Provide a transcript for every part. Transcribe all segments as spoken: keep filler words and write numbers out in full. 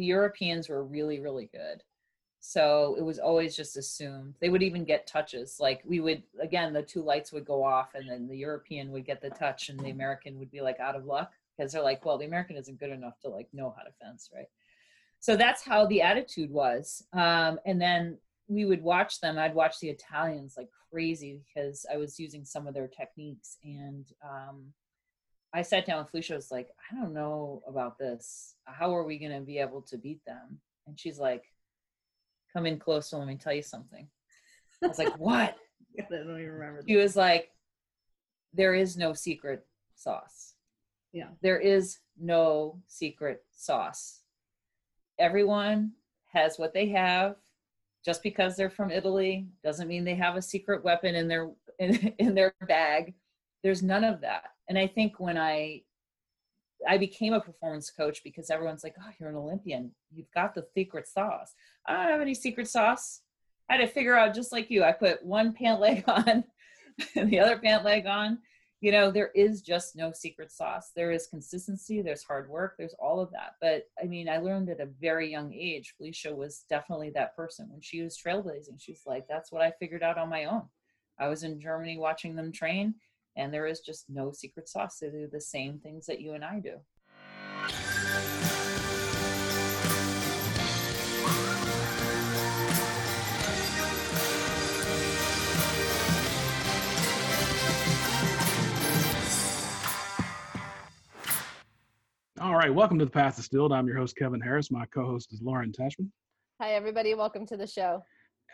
the Europeans were really, really good. So it was always just assumed. They would even get touches. Like we would, again, the two lights would go off and then the European would get the touch and the American would be like out of luck because they're like, well, the American isn't good enough to like know how to fence, right? So that's how the attitude was. Um, and then we would watch them. I'd watch the Italians like crazy because I was using some of their techniques. And um, I sat down with Felicia, was like, I don't know about this. How are we going to be able to beat them? And she's like, come in close and let me tell you something. I was like, what? I don't even remember. She was like, there is no secret sauce. Yeah. There is no secret sauce. Everyone has what they have. Just because they're from Italy doesn't mean they have a secret weapon in their in, in their bag. There's none of that. And I think when I I became a performance coach because everyone's like, oh, you're an Olympian. You've got the secret sauce. I don't have any secret sauce. I had to figure out just like you. I put one pant leg on and the other pant leg on. You know, there is just no secret sauce. There is consistency, there's hard work, there's all of that. But I mean, I learned at a very young age, Felicia was definitely that person. When she was trailblazing, she's like, that's what I figured out on my own. I was in Germany watching them train, and there is just no secret sauce. They do the same things that you and I do. All right, welcome to The Path Distilled. I'm your host, Kevin Harris. My co-host is Lauren Tashman. Hi, everybody. Welcome to the show.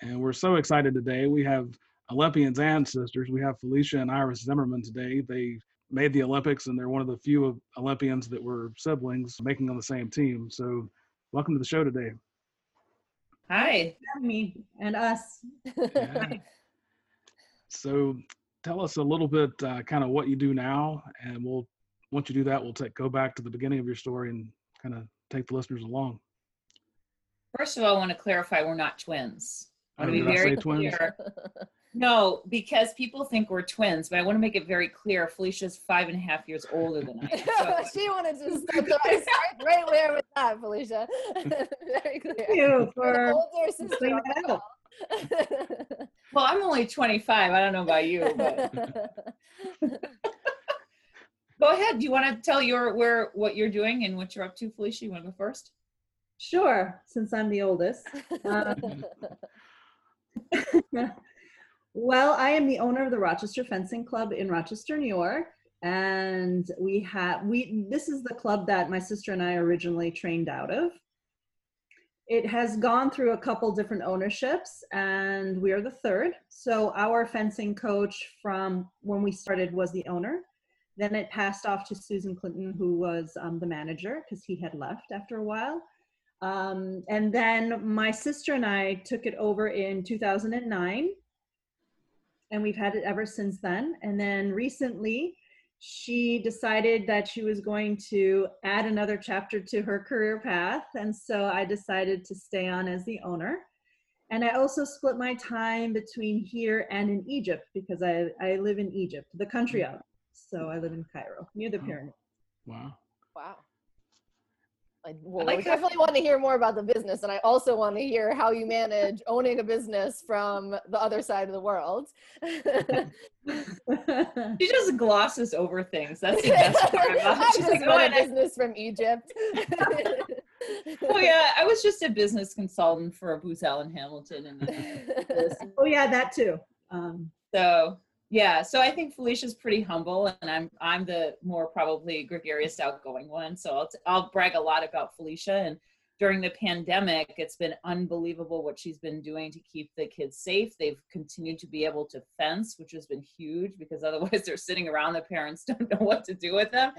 And we're so excited today. We have Olympians and sisters. We have Felicia and Iris Zimmerman today. They made the Olympics, and they're one of the few Olympians that were siblings making on the same team. So welcome to the show today. Hi. Me and us. Yeah. So tell us a little bit uh, kind of what you do now, and we'll once you do that, we'll take, go back to the beginning of your story and kind of take the listeners along. First of all, I want to clarify, we're not twins. I want oh, to be very clear. No, because people think we're twins, but I want to make it very clear. Felicia's five and a half years older than I am. So. She wanted to start right there with that, Felicia. Very clear. Thank you for older sister. Well, I'm only twenty-five. I don't know about you, but... Go ahead. Do you want to tell your where what you're doing and what you're up to, Felicia? You want to go first? Sure, since I'm the oldest. Um, well, I am the owner of the Rochester Fencing Club in Rochester, New York, and we have we. This is the club that my sister and I originally trained out of. It has gone through a couple different ownerships, and we are the third. So our fencing coach from when we started was the owner. Then it passed off to Susan Clinton, who was um, the manager, because he had left after a while. Um, and then my sister and I took it over in two thousand nine, and we've had it ever since then. And then recently, she decided that she was going to add another chapter to her career path, and so I decided to stay on as the owner. And I also split my time between here and in Egypt, because I, I live in Egypt, the country of. So I live in Cairo, near the pyramid. Wow. Wow. I, well, I like we definitely want to hear more about the business, and I also want to hear how you manage owning a business from the other side of the world. She just glosses over things. That's the best part about it. She's just like, oh, a business I... from Egypt. Oh, yeah. I was just a business consultant for Booz Allen Hamilton. And oh, yeah, that too. Um, so... Yeah, so I think Felicia's pretty humble, and I'm I'm the more probably gregarious, outgoing one. So I'll t- I'll brag a lot about Felicia. And during the pandemic, it's been unbelievable what she's been doing to keep the kids safe. They've continued to be able to fence, which has been huge because otherwise they're sitting around. The parents don't know what to do with them,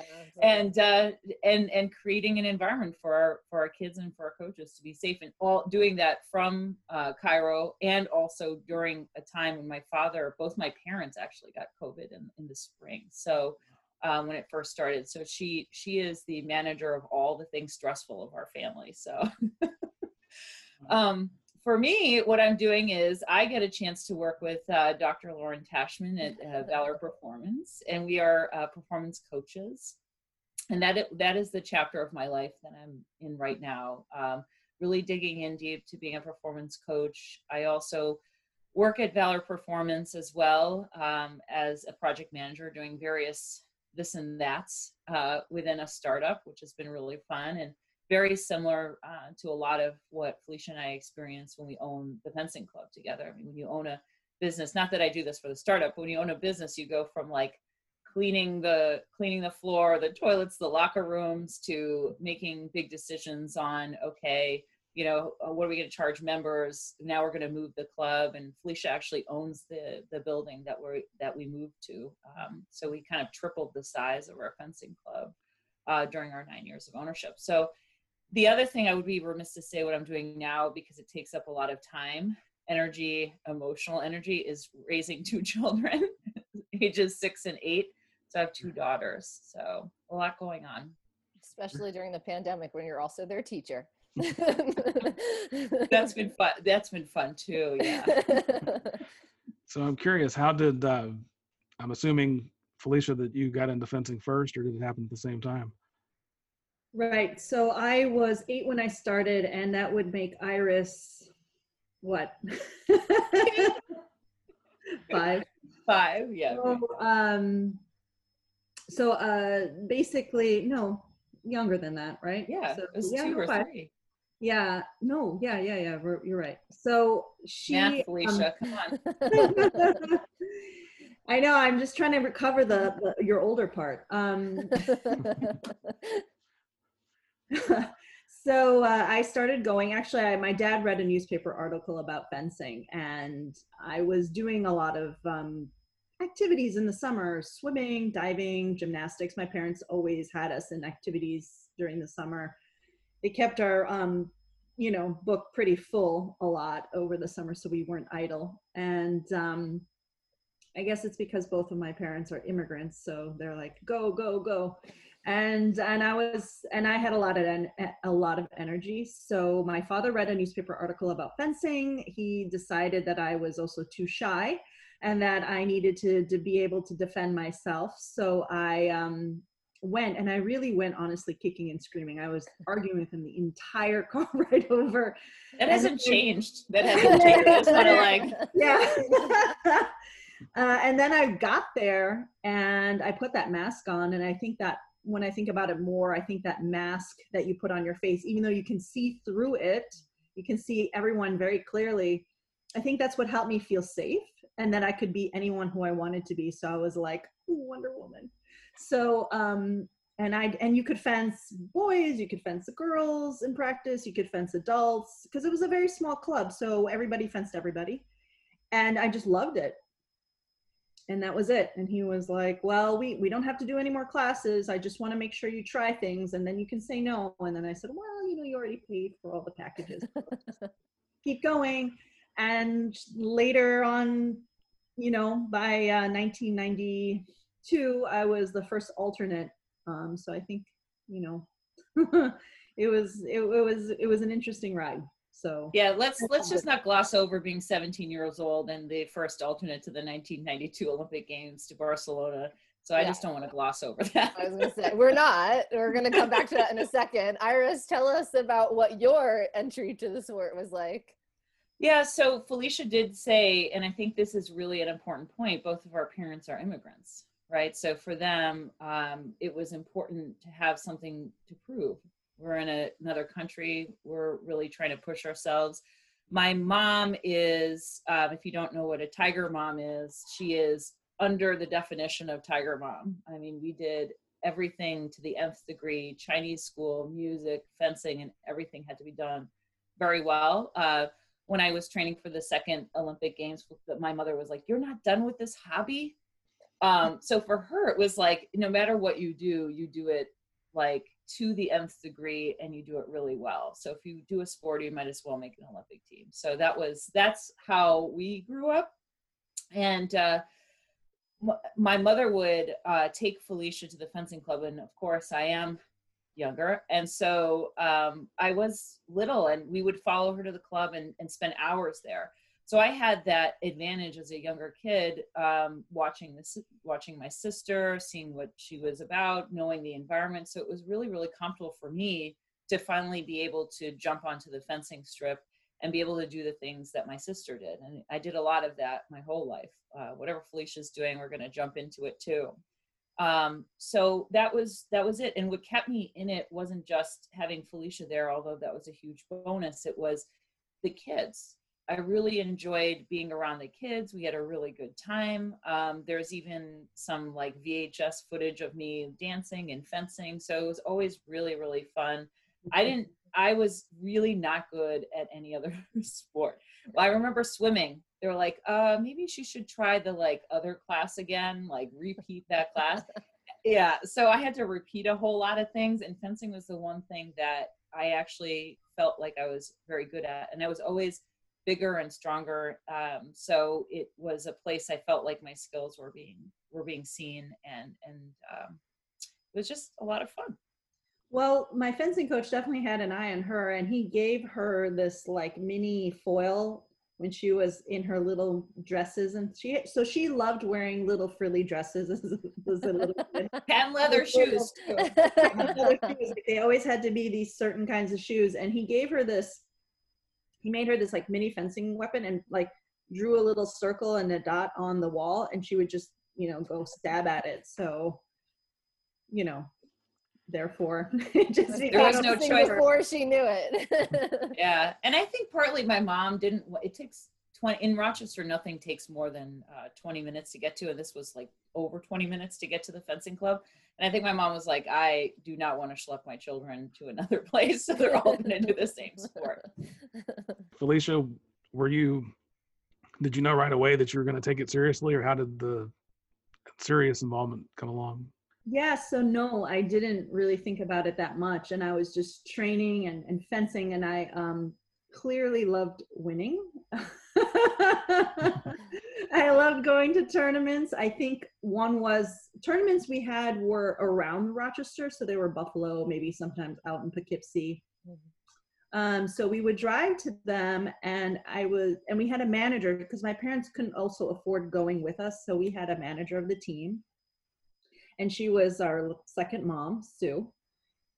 and uh, and and creating an environment for our for our kids and for our coaches to be safe, and all doing that from uh, Cairo, and also during a time when my father, both my parents actually got COVID in, in the spring. So. Um, when it first started. So she she is the manager of all the things stressful of our family. So um, for me, what I'm doing is I get a chance to work with uh, Doctor Lauren Tashman at uh, Valor Performance, and we are uh, performance coaches. And that, it, that is the chapter of my life that I'm in right now, um, really digging in deep to being a performance coach. I also work at Valor Performance as well, um, as a project manager doing various this and that's uh, within a startup, which has been really fun and very similar uh, to a lot of what Felicia and I experienced when we owned the fencing club together. I mean, when you own a business, not that I do this for the startup, but when you own a business, you go from like cleaning the cleaning the floor, the toilets, the locker rooms, to making big decisions on, okay, you know, what are we going to charge members? Now we're going to move the club, and Felicia actually owns the the building that we that we moved to. Um, so we kind of tripled the size of our fencing club uh, during our nine years of ownership. So the other thing, I would be remiss to say what I'm doing now, because it takes up a lot of time, energy, emotional energy, is raising two children, ages six and eight. So I have two daughters. So a lot going on, especially during the pandemic when you're also their teacher. That's been fun. That's been fun too. Yeah. So I'm curious, how did, uh, I'm assuming, Felicia, that you got into fencing first, or did it happen at the same time? Right. So I was eight when I started, and that would make Iris what? Five. Five. Yeah. So, um, so, uh, basically, no, younger than that, right? Yeah. So, it was yeah, two no, or five. three. Yeah, no, yeah, yeah, yeah, we're, you're right. So she- Math, Felicia, um, come on. I know, I'm just trying to recover the, the your older part. Um, so uh, I started going, actually, I, my dad read a newspaper article about fencing, and I was doing a lot of um, activities in the summer, swimming, diving, gymnastics. My parents always had us in activities during the summer. They kept our, um, you know, book pretty full a lot over the summer, so we weren't idle. And um, I guess it's because both of my parents are immigrants, so they're like, go, go, go. And and I was and I had a lot of a lot of energy. So my father read a newspaper article about fencing. He decided that I was also too shy, and that I needed to to be able to defend myself. So I. Um, went and I really went honestly kicking and screaming. I was arguing with him the entire car ride over. That hasn't and, changed. That hasn't changed. It's kind of like yeah. uh, and then I got there and I put that mask on, and I think that when I think about it more, I think that mask that you put on your face, even though you can see through it, you can see everyone very clearly. I think that's what helped me feel safe, and that I could be anyone who I wanted to be. So I was like, ooh, Wonder Woman. So, um, and I, and you could fence boys, you could fence the girls in practice, you could fence adults, because it was a very small club. So everybody fenced everybody, and I just loved it. And that was it. And he was like, well, we, we don't have to do any more classes. I just want to make sure you try things, and then you can say no. And then I said, well, you know, you already paid for all the packages. Keep going. And later on, you know, by uh, nineteen ninety, Two, I was the first alternate, um, so I think, you know, it was it, it was it was an interesting ride. So yeah, let's let's just not gloss over being seventeen years old and the first alternate to the nineteen ninety-two Olympic Games to Barcelona. So I yeah. just don't want to gloss over that. I was going to say we're not. We're going to come back to that in a second. Iris, tell us about what your entry to the sport was like. Yeah, so Felicia did say, and I think this is really an important point, both of our parents are immigrants. Right. So for them, um, it was important to have something to prove. We're in a, another country. We're really trying to push ourselves. My mom is, um, if you don't know what a tiger mom is, she is under the definition of tiger mom. I mean, we did everything to the nth degree, Chinese school, music, fencing, and everything had to be done very well. Uh, when I was training for the second Olympic Games, my mother was like, you're not done with this hobby? Um, so for her, it was like, no matter what you do, you do it like to the nth degree, and you do it really well. So if you do a sport, you might as well make an Olympic team. So that was, that's how we grew up. And, uh, my mother would, uh, take Felicia to the fencing club. And of course I am younger. And so, um, I was little, and we would follow her to the club and, and spend hours there. So I had that advantage as a younger kid, um, watching this, watching my sister, seeing what she was about, knowing the environment. So it was really, really comfortable for me to finally be able to jump onto the fencing strip and be able to do the things that my sister did. And I did a lot of that my whole life. Uh, whatever Felicia's doing, we're going to jump into it too. Um, so that was, that was it. And what kept me in it wasn't just having Felicia there, although that was a huge bonus. It was the kids. I really enjoyed being around the kids. We had a really good time. Um, there's even some like V H S footage of me dancing and fencing. So it was always really, really fun. I didn't, I was really not good at any other sport. Well, I remember swimming. They were like, uh, maybe she should try the like other class again, like repeat that class. Yeah. So I had to repeat a whole lot of things, and fencing was the one thing that I actually felt like I was very good at. And I was always bigger and stronger. Um, so it was a place I felt like my skills were being, were being seen, and, and um, it was just a lot of fun. Well, my fencing coach definitely had an eye on her, and he gave her this like mini foil when she was in her little dresses. And she, so she loved wearing little frilly dresses as, as a little kid. And leather shoes. Too. And leather shoes. They always had to be these certain kinds of shoes. And he gave her this, he made her this like mini fencing weapon, and like drew a little circle and a dot on the wall, and she would just, you know, go stab at it. So, you know, therefore just there was no choice before she knew it. Yeah. And I think partly my mom didn't, it takes twenty in Rochester, nothing takes more than uh, twenty minutes to get to, and this was like over twenty minutes to get to the fencing club. And I think my mom was like, I do not want to schlep my children to another place. So they're all going to do the same sport. Felicia, were you, did you know right away that you were going to take it seriously, or how did the serious involvement come along? Yeah, so no, I didn't really think about it that much. And I was just training and, and fencing, and I um, clearly loved winning. I loved going to tournaments. I think one was, tournaments we had were around Rochester. So they were Buffalo, maybe sometimes out in Poughkeepsie. Mm-hmm. Um, so we would drive to them, and I was, and we had a manager because my parents couldn't also afford going with us. So we had a manager of the team. And she was our second mom, Sue,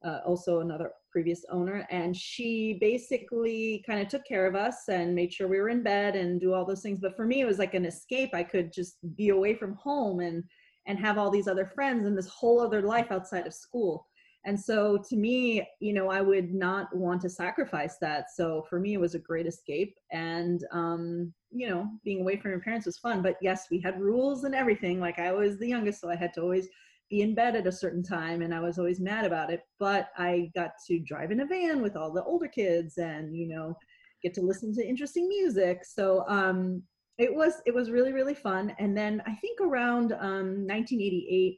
uh, also another previous owner. And she basically kind of took care of us and made sure we were in bed and do all those things. But for me, it was like an escape. I could just be away from home and, and have all these other friends and this whole other life outside of school. And so to me, you know, I would not want to sacrifice that. So for me, it was a great escape. And, um, you know, being away from your parents was fun. But yes, we had rules and everything. Like I was the youngest, so I had to always be in bed at a certain time, and I was always mad about it, but I got to drive in a van with all the older kids and, you know, get to listen to interesting music. So um, it was, it was really, really fun. And then I think around um, nineteen eighty-eight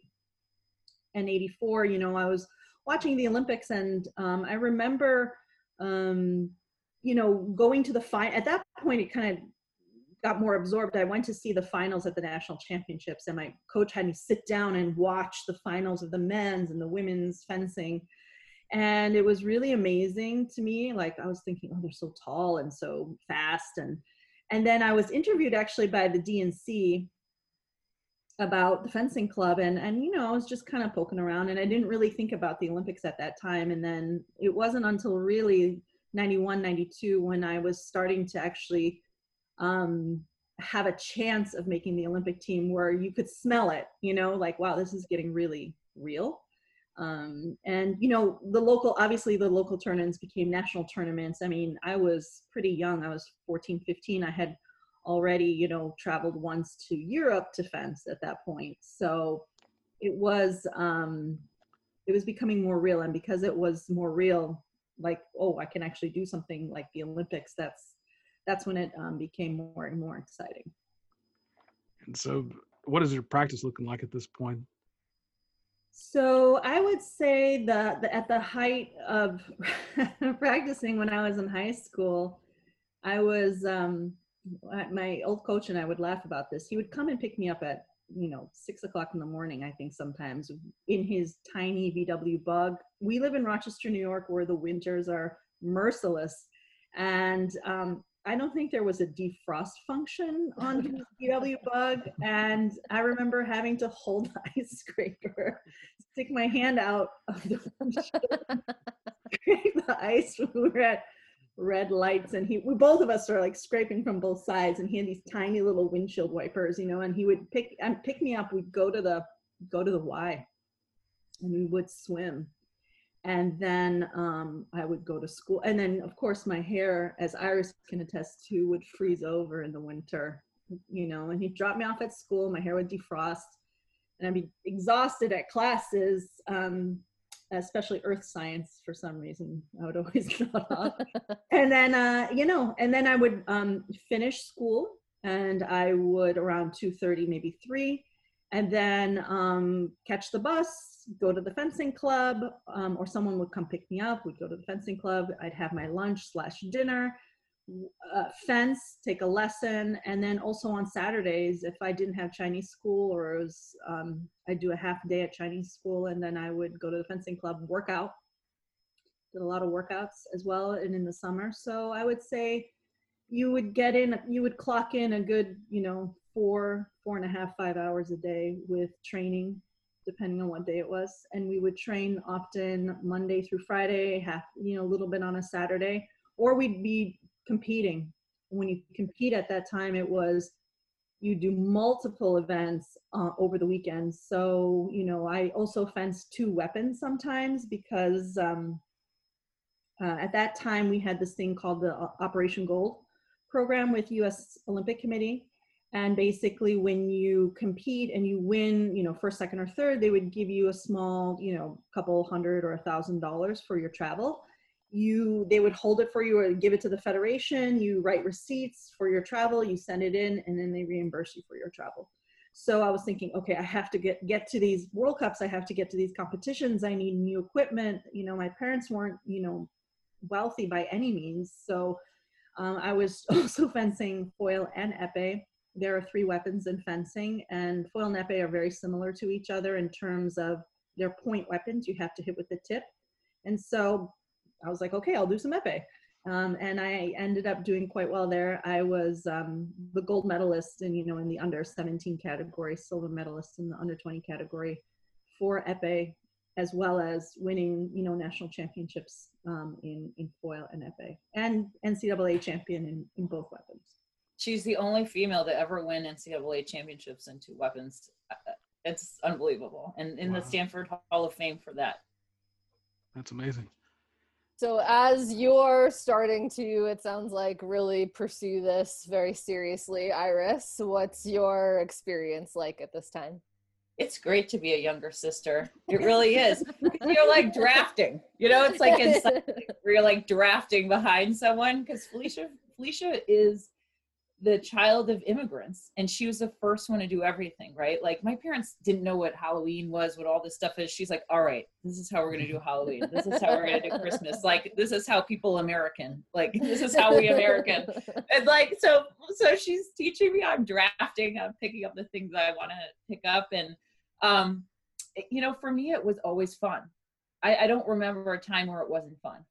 and eighty-four, you know, I was watching the Olympics, and um, I remember, um, you know, going to the final. At that point, it kind of got more absorbed. I went to see the finals at the national championships, and my coach had me sit down and watch the finals of the men's and the women's fencing. And it was really amazing to me. Like I was thinking, oh, they're so tall and so fast. And, and then I was interviewed actually by the D N C about the fencing club. And, and, you know, I was just kind of poking around, and I didn't really think about the Olympics at that time. And then it wasn't until really ninety-one, ninety-two, when I was starting to actually um, have a chance of making the Olympic team, where you could smell it, you know, like, wow, this is getting really real. Um, and, you know, the local, obviously the local tournaments became national tournaments. I mean, I was pretty young. I was fourteen, fifteen. I had already, you know, traveled once to Europe to fence at that point. So it was, um, it was becoming more real. And because it was more real, like, oh, I can actually do something like the Olympics. That's, that's when it um, became more and more exciting. And so what is your practice looking like at this point? So I would say that at the height of practicing when I was in high school, I was, um, my old coach and I would laugh about this. He would come and pick me up at, you know, six o'clock in the morning, I think sometimes, in his tiny V W Bug. We live in Rochester, New York, where the winters are merciless. And um, I don't think there was a defrost function on D W Bug, and I remember having to hold the ice scraper, stick my hand out of the windshield, scrape the ice when we were at red lights, and he, we, both of us were like scraping from both sides, and he had these tiny little windshield wipers, you know, and he would pick and pick me up. We'd go to the go to the Y, and we would swim. And then um, I would go to school. And then, of course, my hair, as Iris can attest to, would freeze over in the winter, you know, and he'd drop me off at school. My hair would defrost and I'd be exhausted at classes, um, especially earth science for some reason. I would always drop off. And then, uh, you know, and then I would um, finish school, and I would around two thirty, maybe three. And then um, catch the bus, go to the fencing club, um, or someone would come pick me up. We'd go to the fencing club. I'd have my lunch slash dinner, uh, fence, take a lesson. And then also on Saturdays, if I didn't have Chinese school, or it was, um, I'd do a half day at Chinese school. And then I would go to the fencing club, work out. Did a lot of workouts as well, and in the summer. So I would say you would get in, you would clock in a good, you know, four, four and a half, five hours a day with training, depending on what day it was. And we would train often Monday through Friday, half, you know, a little bit on a Saturday, or we'd be competing. When you compete at that time, it was, you do multiple events uh, over the weekend. So, you know, I also fenced two weapons sometimes because um, uh, at that time we had this thing called the Operation Gold program with U S Olympic Committee. And basically when you compete and you win, you know, first, second, or third, they would give you a small, you know, couple hundred or a thousand dollars for your travel. You, they would hold it for you or give it to the federation. You write receipts for your travel, you send it in, and then they reimburse you for your travel. So I was thinking, okay, I have to get, get to these World Cups. I have to get to these competitions. I need new equipment. You know, my parents weren't, you know, wealthy by any means. So um, I was also fencing foil and épée. There are three weapons in fencing, and foil and épée are very similar to each other in terms of their point weapons. You have to hit with the tip. And so I was like, okay, I'll do some épée. Um, and I ended up doing quite well there. I was um, the gold medalist in, you know, in the under seventeen category, silver medalist in the under twenty category for épée, as well as winning, you know, national championships um, in, in foil and épée, and N C double A champion in, in both weapons. She's the only female to ever win N C double A championships in two weapons. It's unbelievable. And in wow. the Stanford Hall of Fame for that. That's amazing. So as you're starting to, it sounds like, really pursue this very seriously, Iris, what's your experience like at this time? It's great to be a younger sister. It really is. You're like drafting. You know, it's like inside, you're like drafting behind someone, because Felicia, Felicia is the child of immigrants, and she was the first one to do everything, right? Like, my parents didn't know what Halloween was, what all this stuff is. She's like, all right, this is how we're going to do Halloween. This is how we're going to do Christmas. Like, this is how people American, like, this is how we American. And like, so, so she's teaching me, I'm drafting, I'm picking up the things I want to pick up. And, um, it, you know, for me, it was always fun. I, I don't remember a time where it wasn't fun.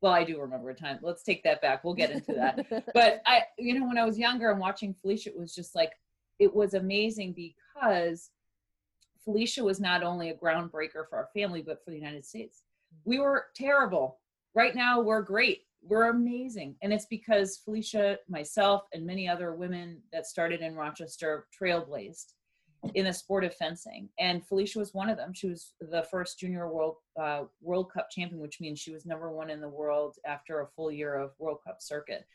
Well, I do remember a time. Let's take that back. We'll get into that. But I, you know, when I was younger and watching Felicia, it was just like, it was amazing, because Felicia was not only a groundbreaker for our family, but for the United States. We were terrible. Right now, we're great. We're amazing. And it's because Felicia, myself, and many other women that started in Rochester trailblazed in the sport of fencing. And Felicia was one of them. She was the first junior world uh, World Cup champion, which means she was number one in the world after a full year of World Cup circuit.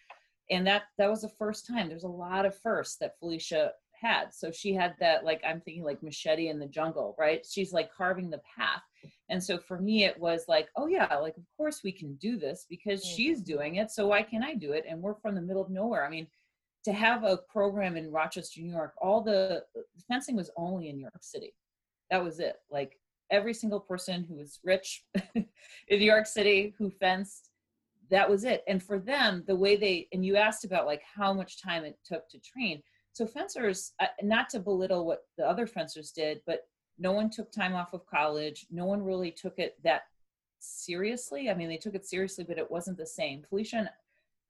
And that, that was the first time. There's a lot of firsts that Felicia had. So she had that, like, I'm thinking like machete in the jungle, right? She's like carving the path. And so for me, it was like, oh yeah, like, of course we can do this, because mm-hmm. she's doing it. So why can't I do it? And we're from the middle of nowhere. I mean, to have a program in Rochester, New York, all the fencing was only in New York City. That was it. Like, every single person who was rich in New York City who fenced, that was it. And for them, the way they, and you asked about like how much time it took to train. So fencers, not to belittle what the other fencers did, but no one took time off of college. No one really took it that seriously. I mean, they took it seriously, but it wasn't the same. Felicia and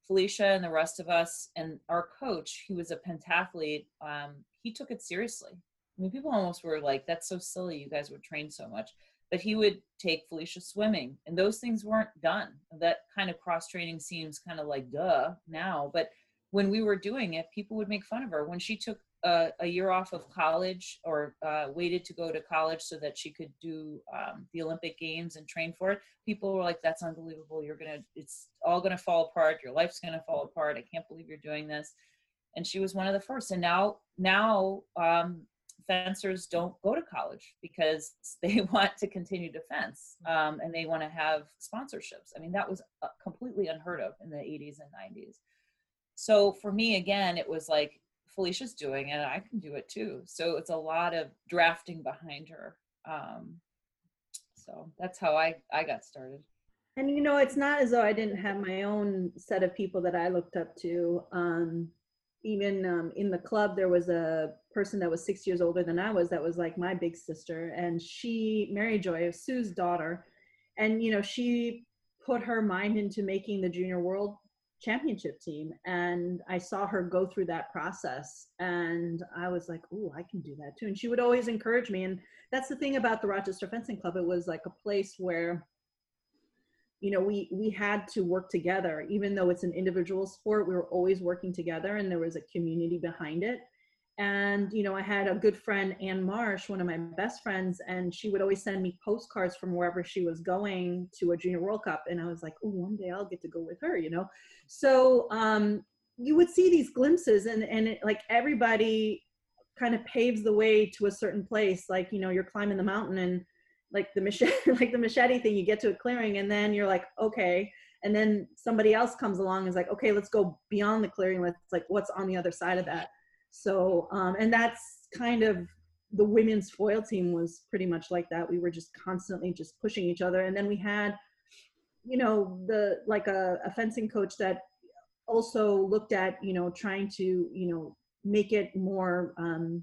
Felicia and the rest of us and our coach, who was a pentathlete, um, he took it seriously. I mean, people almost were like, that's so silly, you guys would train so much. But he would take Felicia swimming, and those things weren't done. That kind of cross-training seems kind of like duh now, but when we were doing it, people would make fun of her. When she took a, a year off of college or uh, waited to go to college so that she could do um, the Olympic Games and train for it, people were like, that's unbelievable. You're gonna, it's all gonna fall apart. Your life's gonna fall apart. I can't believe you're doing this. And she was one of the first. And now, now, um, fencers don't go to college because they want to continue to fence, um, and they want to have sponsorships. I mean, that was completely unheard of in the eighties and nineties. So for me, again, it was like, Felicia's doing it, I can do it too. So it's a lot of drafting behind her. Um, so that's how I, I got started. And, you know, it's not as though I didn't have my own set of people that I looked up to. Um, Even um, in the club, there was a person that was six years older than I was that was like my big sister. And she, Mary Joy, Sue's daughter, and, you know, she put her mind into making the junior world championship team. And I saw her go through that process. And I was like, oh, I can do that too. And she would always encourage me. And that's the thing about the Rochester Fencing Club. It was like a place where, you know, we, we had to work together. Even though it's an individual sport, we were always working together, and there was a community behind it. And, you know, I had a good friend, Ann Marsh, one of my best friends, and she would always send me postcards from wherever she was going to a Junior World Cup. And I was like, oh, one day I'll get to go with her, you know? So um, you would see these glimpses, and, and it, like, everybody kind of paves the way to a certain place. Like, you know, you're climbing the mountain, and like the machete, like the machete thing, you get to a clearing, and then you're like, okay. And then somebody else comes along and is like, okay, let's go beyond the clearing. Let's like, what's on the other side of that? So, um, and that's kind of the women's foil team was pretty much like that. We were just constantly just pushing each other. And then we had, you know, the, like a, a fencing coach that also looked at, you know, trying to, you know, make it more, um,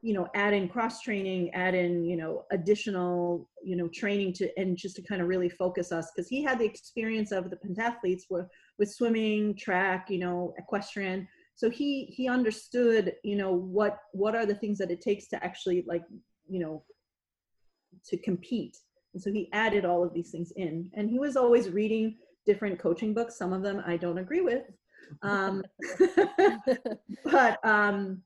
you know, add in cross training, add in, you know, additional, you know, training to, and just to kind of really focus us, because he had the experience of the pentathletes with, with swimming, track, you know, equestrian. So he, he understood, you know, what, what are the things that it takes to actually, like, you know, to compete. And so he added all of these things in, and he was always reading different coaching books. Some of them I don't agree with, um, but, um,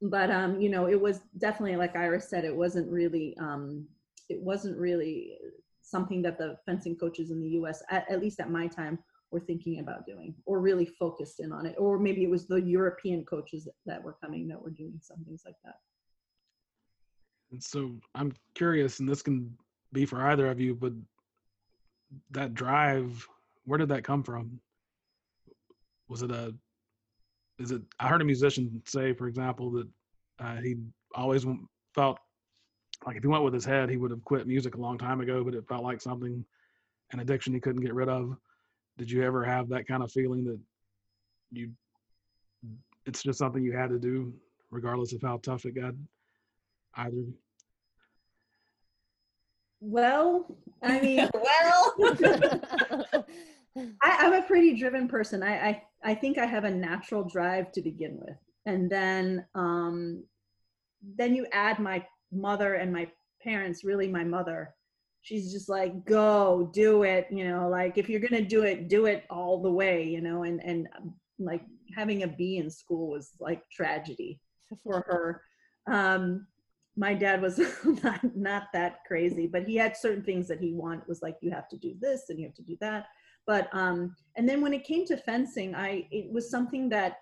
But, um, you know, it was definitely, like Iris said, it wasn't really, um, it wasn't really something that the fencing coaches in the U S, at, at least at my time, were thinking about doing or really focused in on it. Or maybe it was the European coaches that, that were coming that were doing some things like that. And so I'm curious, and this can be for either of you, but that drive, where did that come from? Was it a Is it? I heard a musician say, for example, that uh, he always felt like if he went with his head, he would have quit music a long time ago, but it felt like something, an addiction he couldn't get rid of. Did you ever have that kind of feeling that you, it's just something you had to do, regardless of how tough it got, either? Well, I mean, well. I, I'm a pretty driven person. I, I I think I have a natural drive to begin with, and then um, then you add my mother and my parents. Really, my mother, she's just like, go do it. You know, like if you're gonna do it, do it all the way. You know, and and like having a B in school was like tragedy for her. Um, my dad was not, not that crazy, but he had certain things that he wanted. Was like, you have to do this and you have to do that. But, um, and then when it came to fencing, I, it was something that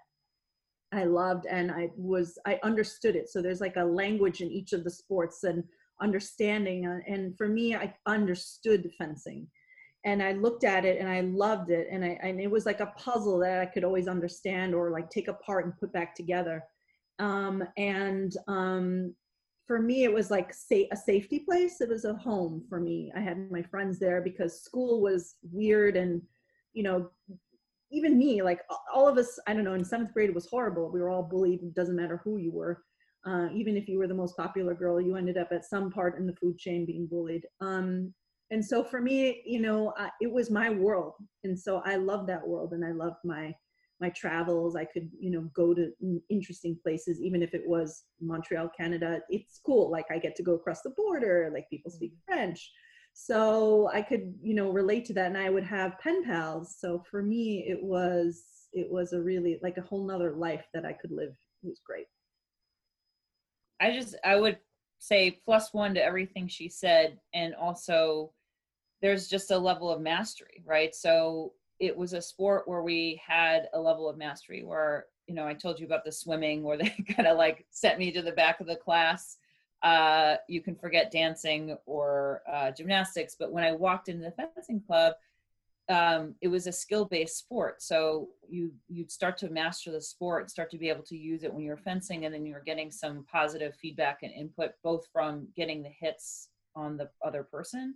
I loved, and I was, I understood it. So there's like a language in each of the sports and understanding. And for me, I understood fencing, and I looked at it and I loved it. And I, and it was like a puzzle that I could always understand or like take apart and put back together. Um, and, um, for me, it was like say, a safety place. It was a home for me. I had my friends there because school was weird, and, you know, even me, like all of us, I don't know, in seventh grade it was horrible. We were all bullied. It doesn't matter who you were. Uh, even if you were the most popular girl, you ended up at some part in the food chain being bullied. Um, And so for me, you know, uh, it was my world. And so I loved that world, and I loved my, my travels. I could, you know, go to interesting places, even if it was Montreal, Canada. It's cool. Like, I get to go across the border, like people speak French. So I could, you know, relate to that, and I would have pen pals. So for me, it was, it was a really, like, a whole nother life that I could live. It was great. I just, I would say plus one to everything she said. And also there's just a level of mastery, right? So it was a sport where we had a level of mastery where, you know, I told you about the swimming where they kind of like sent me to the back of the class. Uh, you can forget dancing or uh, gymnastics. But when I walked into the fencing club, um, it was a skill-based sport. So you, you'd start to master the sport, start to be able to use it when you're fencing, and then you're getting some positive feedback and input, both from getting the hits on the other person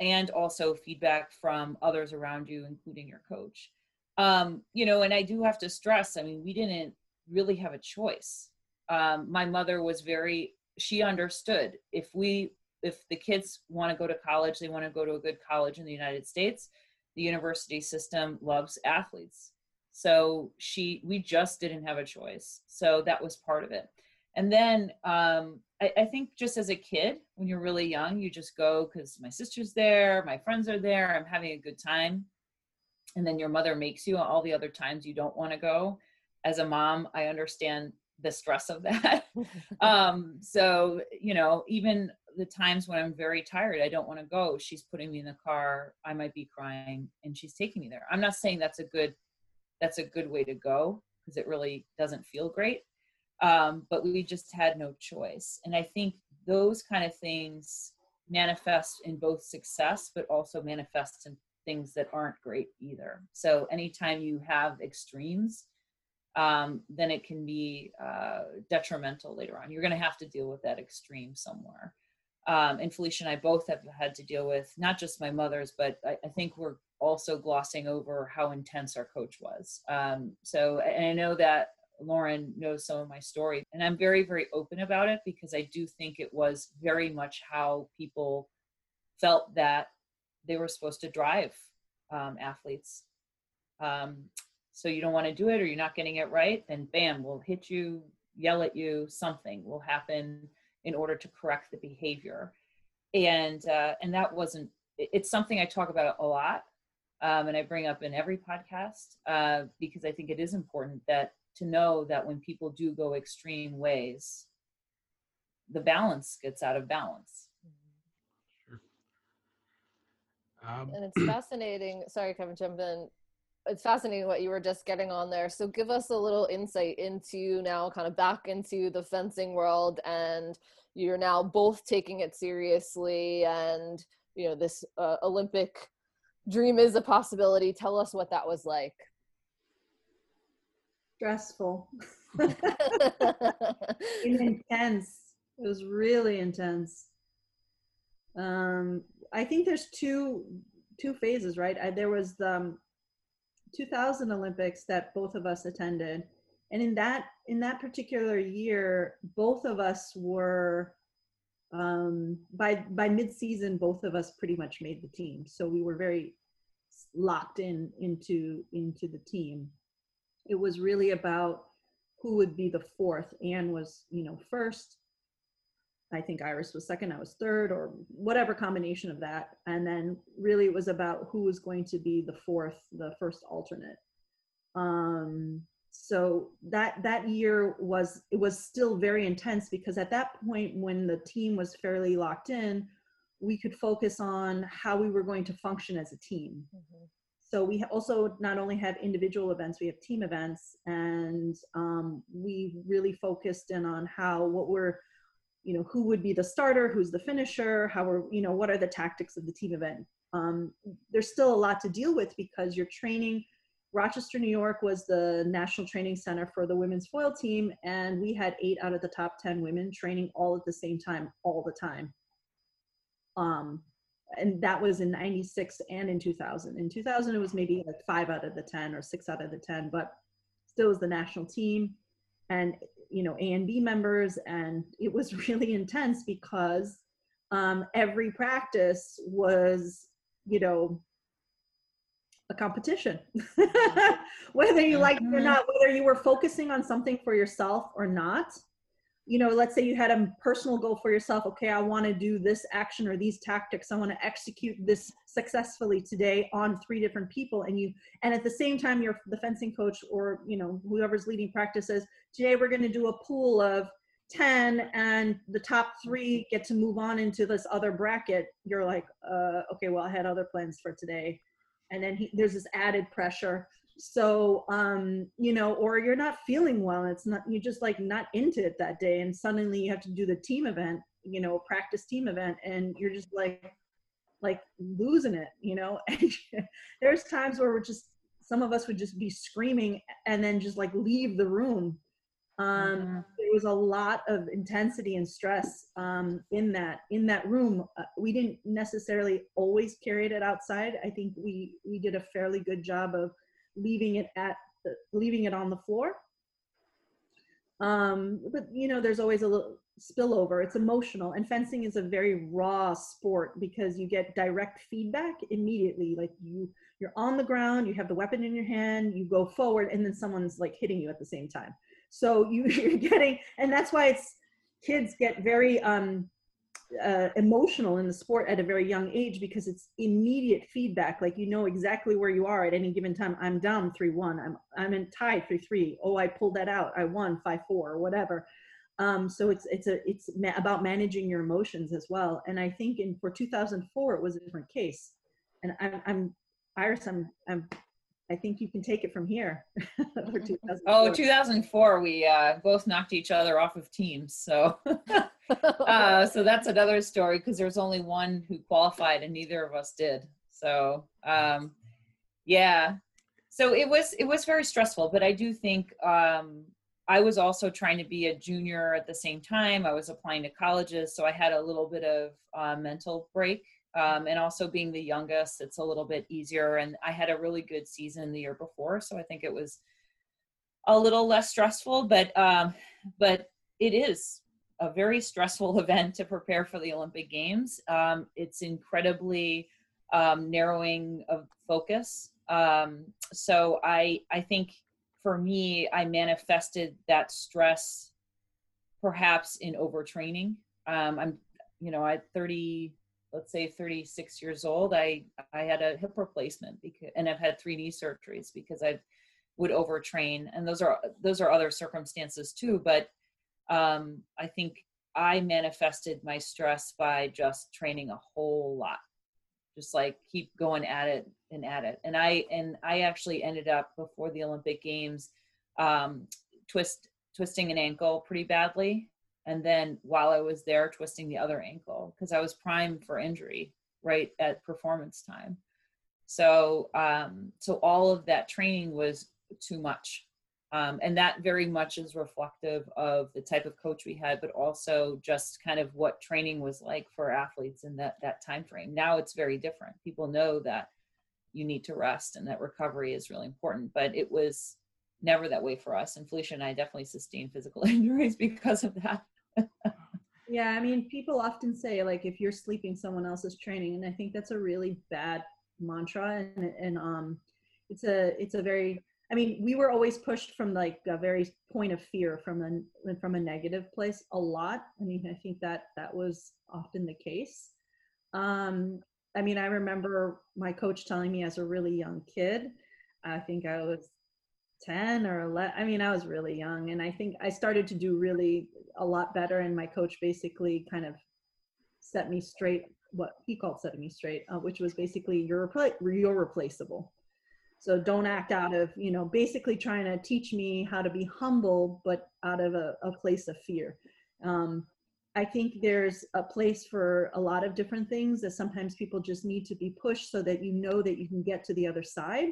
and also feedback from others around you, including your coach. Um, you know, and I do have to stress, I mean, we didn't really have a choice. Um, my mother was very, she understood if we, if the kids want to go to college, they want to go to a good college in the United States. The university system loves athletes. So she, we just didn't have a choice. So that was part of it. And then um, I, I think just as a kid, when you're really young, you just go because my sister's there, my friends are there, I'm having a good time. And then your mother makes you all the other times you don't want to go. As a mom, I understand the stress of that. um, so, you know, even the times when I'm very tired, I don't want to go, she's putting me in the car, I might be crying, and she's taking me there. I'm not saying that's a good, that's a good way to go, because it really doesn't feel great. Um, but we just had no choice. And I think those kind of things manifest in both success, but also manifest in things that aren't great either. So anytime you have extremes, um, then it can be uh, detrimental later on. You're going to have to deal with that extreme somewhere. Um, and Felicia and I both have had to deal with not just my mother's, but I, I think we're also glossing over how intense our coach was. Um, so, and I know that Lauren knows some of my story, and I'm very, very open about it, because I do think it was very much how people felt that they were supposed to drive um, athletes. Um, so you don't want to do it, or you're not getting it right, then bam, we'll hit you, yell at you, something will happen in order to correct the behavior. And uh, and that wasn't, it's something I talk about a lot, um, and I bring up in every podcast, uh, because I think it is important that to know that when people do go extreme ways, the balance gets out of balance. Sure. Um, and it's fascinating, sorry, Kevin, jump in. It's fascinating what you were just getting on there. So give us a little insight into now kind of back into the fencing world, and you're now both taking it seriously, and, you know, this uh, Olympic dream is a possibility. Tell us what that was like. Stressful. Intense. It was really intense. Um, I think there's two, two phases, right? I, there was the um, two thousand Olympics that both of us attended. And in that, in that particular year, both of us were, um, by, by mid-season, both of us pretty much made the team. So we were very locked in, into, into the team. It was really about who would be the fourth. Ann was, you know, first. I think Iris was second. I was third, or whatever combination of that. And then really it was about who was going to be the fourth, the first alternate. Um, so that that year was, it was still very intense, because at that point when the team was fairly locked in, we could focus on how we were going to function as a team. Mm-hmm. So we also not only have individual events, we have team events, and um, we really focused in on how, what we're, you know, who would be the starter, who's the finisher, how we're, you know, what are the tactics of the team event. Um, there's still a lot to deal with, because you're training. Rochester, New York was the national training center for the women's foil team, and we had eight out of the top ten women training all at the same time, all the time. Um, And that was in ninety-six and in two thousand. In two thousand, it was maybe like five out of the ten or six out of the ten, but still was the national team and, you know, A and B members. And it was really intense because um, every practice was, you know, a competition, whether you liked it or not, whether you were focusing on something for yourself or not. You know, let's say you had a personal goal for yourself. Okay, I want to do this action or these tactics. I want to execute this successfully today on three different people. And you, and at the same time, you're the fencing coach or, you know, whoever's leading practice says, today we're going to do a pool of ten and the top three get to move on into this other bracket. You're like, uh, okay, well, I had other plans for today. And then he, there's this added pressure. So, um, you know, or you're not feeling well, it's not, you're just like not into it that day. And suddenly you have to do the team event, you know, practice team event. And you're just like, like losing it, you know, and there's times where we're just, some of us would just be screaming and then just like leave the room. Um, mm-hmm. There was a lot of intensity and stress, um, in that, in that room. Uh, we didn't necessarily always carry it outside. I think we, we did a fairly good job of leaving it at the, leaving it on the floor. Um, but you know, there's always a little spillover. It's emotional, and fencing is a very raw sport because you get direct feedback immediately. Like you, you're on the ground, you have the weapon in your hand, you go forward, and then someone's like hitting you at the same time. So you, you're getting, and that's why it's kids get very um, uh, emotional in the sport at a very young age, because it's immediate feedback. Like you know exactly where you are at any given time. I'm down three one. I'm I'm in tied three three. Oh, I pulled that out. I won five four or whatever. Um, so it's it's a it's ma- about managing your emotions as well. And I think in for two thousand four it was a different case. And I'm, I'm Iris. I'm I'm. I think you can take it from here. two thousand four. Oh, two thousand four, we uh, both knocked each other off of teams. So uh, so that's another story, because there's only one who qualified and neither of us did. So um, yeah, so it was, it was very stressful, but I do think um, I was also trying to be a junior at the same time. I was applying to colleges, so I had a little bit of uh, mental break. Um, and also being the youngest, it's a little bit easier. And I had a really good season the year before, so I think it was a little less stressful, but, um, but it is a very stressful event to prepare for the Olympic Games. Um, it's incredibly um, narrowing of focus. Um, so I, I think for me, I manifested that stress perhaps in overtraining. Um, I'm, you know, I thirty let's say thirty-six years old, I, I had a hip replacement because, and I've had three knee surgeries because I would overtrain. And those are, those are other circumstances too. But um, I think I manifested my stress by just training a whole lot, just like keep going at it and at it. And I, and I actually ended up before the Olympic Games, um, twist, twisting an ankle pretty badly. And then while I was there, twisting the other ankle, because I was primed for injury right at performance time. So, um, so all of that training was too much. Um, and that very much is reflective of the type of coach we had, but also just kind of what training was like for athletes in that, that time frame. Now it's very different. People know that you need to rest and that recovery is really important, but it was never that way for us. And Felicia and I definitely sustained physical injuries because of that. Yeah, I mean, people often say, like, if you're sleeping, someone else is training, and I think that's a really bad mantra. And, and um, it's a it's a very, I mean, we were always pushed from like a very point of fear, from a from a negative place a lot. I mean, I think that that was often the case. Um, I mean, I remember my coach telling me as a really young kid, I think I was ten or eleven, I mean, I was really young, and I think I started to do really a lot better, and my coach basically kind of set me straight, what he called setting me straight, uh, which was basically you're, repl- you're replaceable. So don't act out of, you know, basically trying to teach me how to be humble, but out of a, a place of fear. Um, I think there's a place for a lot of different things that sometimes people just need to be pushed so that you know that you can get to the other side.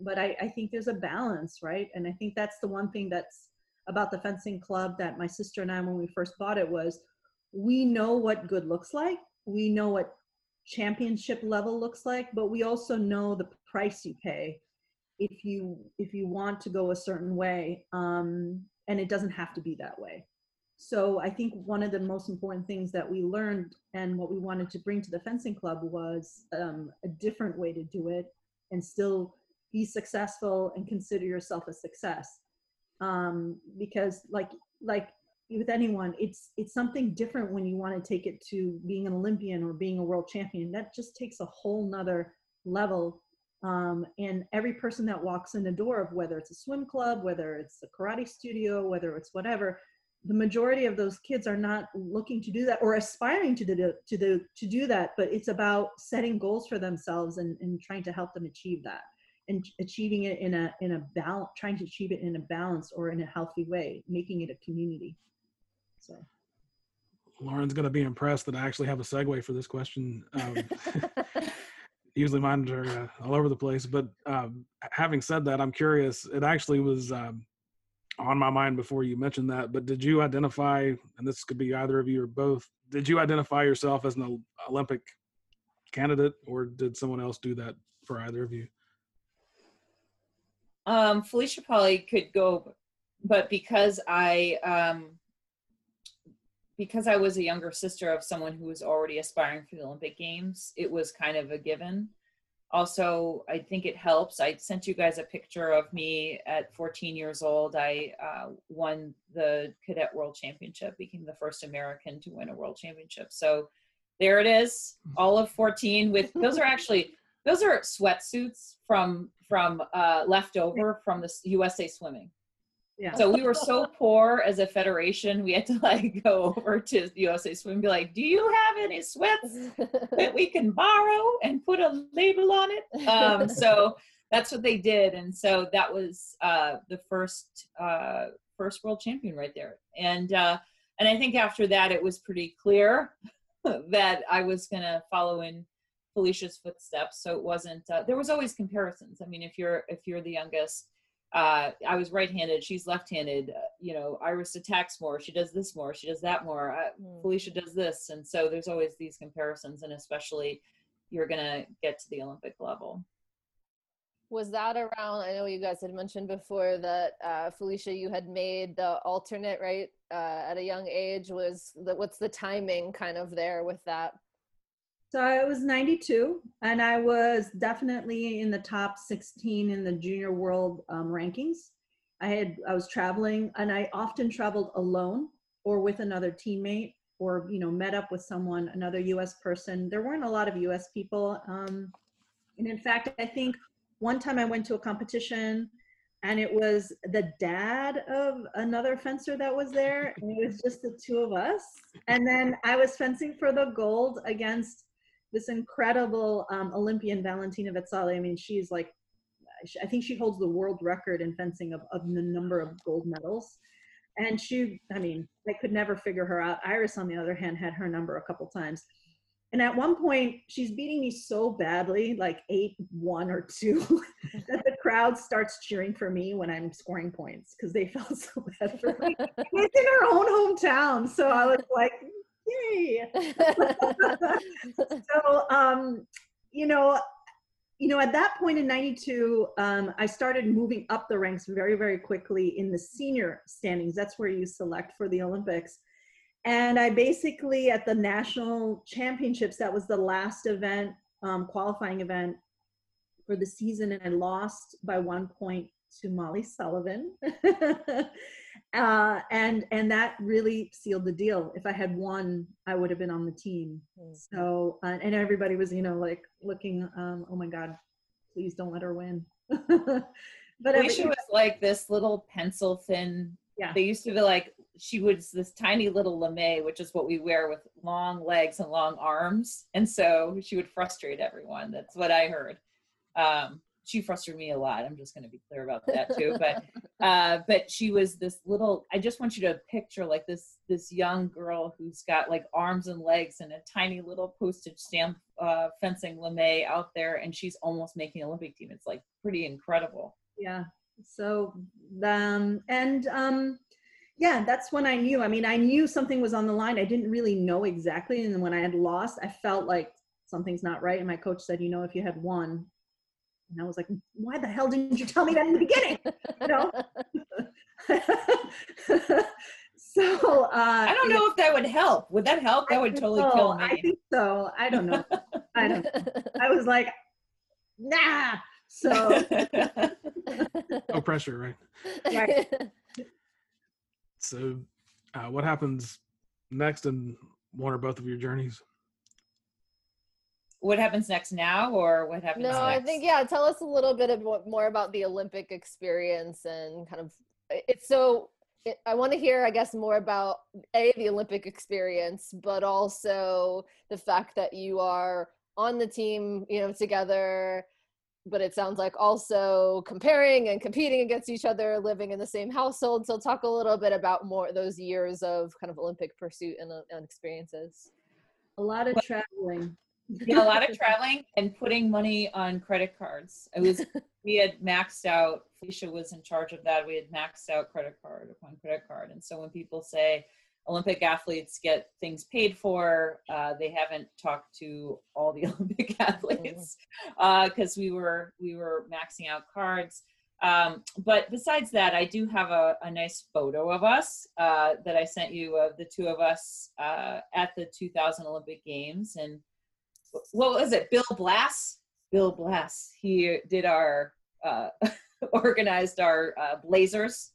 But I, I think there's a balance, right? And I think that's the one thing that's about the fencing club that my sister and I, when we first bought it, was we know what good looks like. We know what championship level looks like, but we also know the price you pay if you if you want to go a certain way. Um, and it doesn't have to be that way. So I think one of the most important things that we learned and what we wanted to bring to the fencing club was um, a different way to do it and still be successful and consider yourself a success. Um, because like like with anyone, it's it's something different when you want to take it to being an Olympian or being a world champion. That just takes a whole nother level. Um, and every person that walks in the door of whether it's a swim club, whether it's a karate studio, whether it's whatever, the majority of those kids are not looking to do that or aspiring to do, to do, to do that, but it's about setting goals for themselves and, and trying to help them achieve that and achieving it in a, in a balance, trying to achieve it in a balanced or in a healthy way, making it a community. So Lauren's going to be impressed that I actually have a segue for this question. Um, usually mine are uh, all over the place, but um, having said that, I'm curious, it actually was, um, on my mind before you mentioned that, but did you identify, and this could be either of you or both, did you identify yourself as an Olympic candidate, or did someone else do that for either of you? Um, Felicia probably could go, but because I, um, because I was a younger sister of someone who was already aspiring for the Olympic Games, it was kind of a given. Also, I think it helps. I sent you guys a picture of me at fourteen years old. I uh, won the Cadet World Championship, became the first American to win a world championship. So there it is, all of fourteen with, those are actually, those are sweatsuits from, from uh, left over from the U S A Swimming. Yeah. So we were so poor as a federation, we had to like go over to U S A Swim and be like, do you have any sweats that we can borrow and put a label on it? Um, so that's what they did. And so that was uh, the first uh, first world champion right there. And, uh, and I think after that, it was pretty clear that I was going to follow in Felicia's footsteps. So it wasn't, uh, there was always comparisons. I mean, if you're if you're the youngest, Uh, I was right-handed, she's left-handed, uh, you know, Iris attacks more, she does this more, she does that more, uh, mm. Felicia does this. And so there's always these comparisons, and especially you're going to get to the Olympic level. Was that around, I know you guys had mentioned before that uh, Felicia, you had made the alternate, right, uh, at a young age, was the, what's the timing kind of there with that? So I was ninety-two, and I was definitely in the top sixteen in the junior world um, rankings. I had, I was traveling, and I often traveled alone or with another teammate, or, you know, met up with someone, another U S person. There weren't a lot of U S people. Um, and in fact, I think one time I went to a competition, and it was the dad of another fencer that was there, and it was just the two of us. And then I was fencing for the gold against this incredible um, Olympian, Valentina Vezzali. I mean, she's like, I think she holds the world record in fencing of, of the number of gold medals. And she, I mean, I could never figure her out. Iris, on the other hand, had her number a couple times. And at one point, she's beating me so badly, like eight, one or two, that the crowd starts cheering for me when I'm scoring points, because they felt so bad for me. It's in her own hometown. So I was like, yay. So, um, you know, you know, at that point in ninety-two, um, I started moving up the ranks very, very quickly in the senior standings. That's where you select for the Olympics. And I basically, at the national championships, that was the last event, um, qualifying event for the season. And I lost by one point to Molly Sullivan. Uh, and and that really sealed the deal. If I had won, I would have been on the team. Mm. So uh, and everybody was, you know, like looking, um, oh my God, please don't let her win. But Felicia was like this little pencil thin. Yeah. They used to be like, she was this tiny little lame, which is what we wear with long legs and long arms. And so she would frustrate everyone. That's what I heard. Um, She frustrated me a lot. I'm just going to be clear about that too. But, uh, but she was this little, I just want you to picture like this, this young girl who's got like arms and legs and a tiny little postage stamp, uh, fencing lame out there. And she's almost making an Olympic team. It's like pretty incredible. Yeah. So, um, and, um, yeah, that's when I knew, I mean, I knew something was on the line. I didn't really know exactly. And when I had lost, I felt like something's not right. And my coach said, you know, if you had won. And I was like, why the hell didn't you tell me that in the beginning? You know? So, Uh, I don't know if that would help. Would that help? That would totally so. kill me. I think so. I don't know. I don't know. I was like, nah. So. No pressure, right? Right. So uh, what happens next in one or both of your journeys? What happens next now, or what happens no, next? No, I think, yeah, tell us a little bit more about the Olympic experience and kind of, it's so, it, I want to hear, I guess, more about, A, the Olympic experience, but also the fact that you are on the team, you know, together, but it sounds like also comparing and competing against each other, living in the same household. So talk a little bit about more those years of kind of Olympic pursuit and, and experiences. A lot of traveling. Yeah, a lot of traveling and putting money on credit cards. It was, we had maxed out, Felicia was in charge of that. We had maxed out credit card upon credit card. And so when people say Olympic athletes get things paid for, uh, they haven't talked to all the Olympic athletes because uh, we were we were maxing out cards. Um, but besides that, I do have a, a nice photo of us uh, that I sent you of the two of us uh, at the two thousand Olympic Games. And what was it? Bill Blass? Bill Blass. He did our, uh, organized our uh, blazers.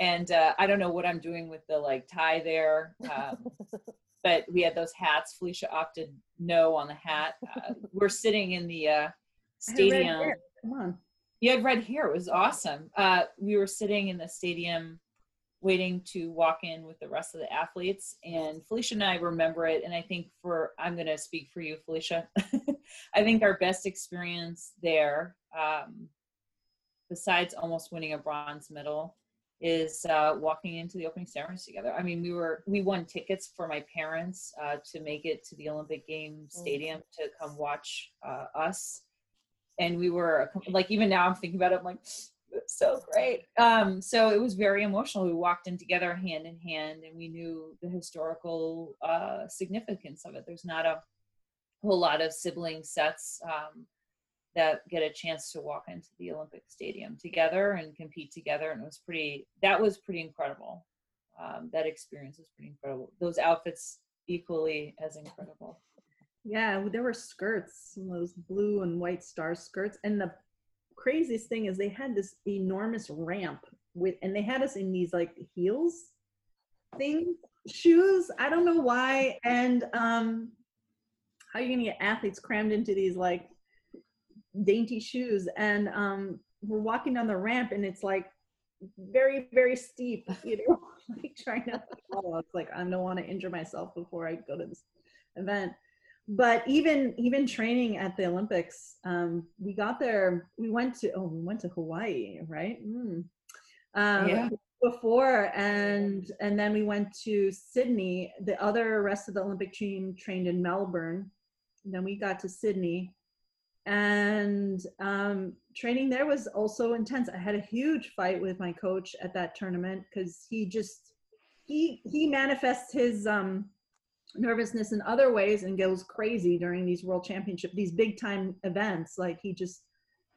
And uh, I don't know what I'm doing with the like tie there. Um, but we had those hats. Felicia opted no on the hat. Uh, we're sitting in the uh, stadium. Come on. You had red hair. It was awesome. Uh, we were sitting in the stadium waiting to walk in with the rest of the athletes, and Felicia and I remember it. And I think for, I'm going to speak for you, Felicia, I think our best experience there, um, besides almost winning a bronze medal, is uh, walking into the opening ceremonies together. I mean, we were, we won tickets for my parents uh, to make it to the Olympic Games stadium to come watch uh, us. And we were like, even now I'm thinking about it, I'm like, so great. Um, so it was very emotional. We walked in together hand in hand, and we knew the historical uh, significance of it. There's not a whole lot of sibling sets um, that get a chance to walk into the Olympic Stadium together and compete together. And it was pretty, that was pretty incredible. Um, that experience was pretty incredible. Those outfits equally as incredible. Yeah, there were skirts, those blue and white star skirts, and the craziest thing is they had this enormous ramp with, and they had us in these like heels thing shoes, I don't know why. And um how are you gonna get athletes crammed into these like dainty shoes? And um we're walking down the ramp, and it's like very very steep, you know, like trying not to fall. It's like, I don't want to injure myself before I go to this event. But even even training at the Olympics, um, we got there. We went to oh, we went to Hawaii, right? Mm. Um, yeah. Before and and then we went to Sydney. The other rest of the Olympic team trained in Melbourne. And then we got to Sydney, and um, training there was also intense. I had a huge fight with my coach at that tournament because he just he he manifests his. Um, nervousness in other ways and goes crazy during these world championship, these big time events. Like he just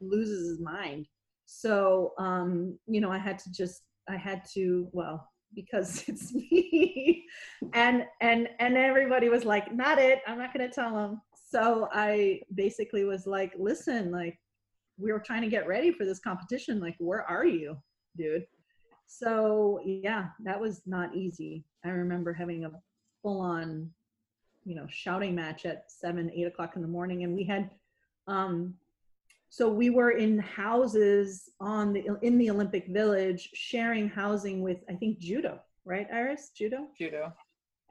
loses his mind. So, um, you know, I had to just, I had to, well, because it's me and, and, and everybody was like, not it, I'm not going to tell him. So I basically was like, listen, like we were trying to get ready for this competition. Like, where are you, dude? So yeah, that was not easy. I remember having a on, you know, shouting match at seven, eight o'clock in the morning. And we had, um, so we were in houses on the, in the Olympic Village, sharing housing with, I think, judo, right, Iris? Judo? Judo.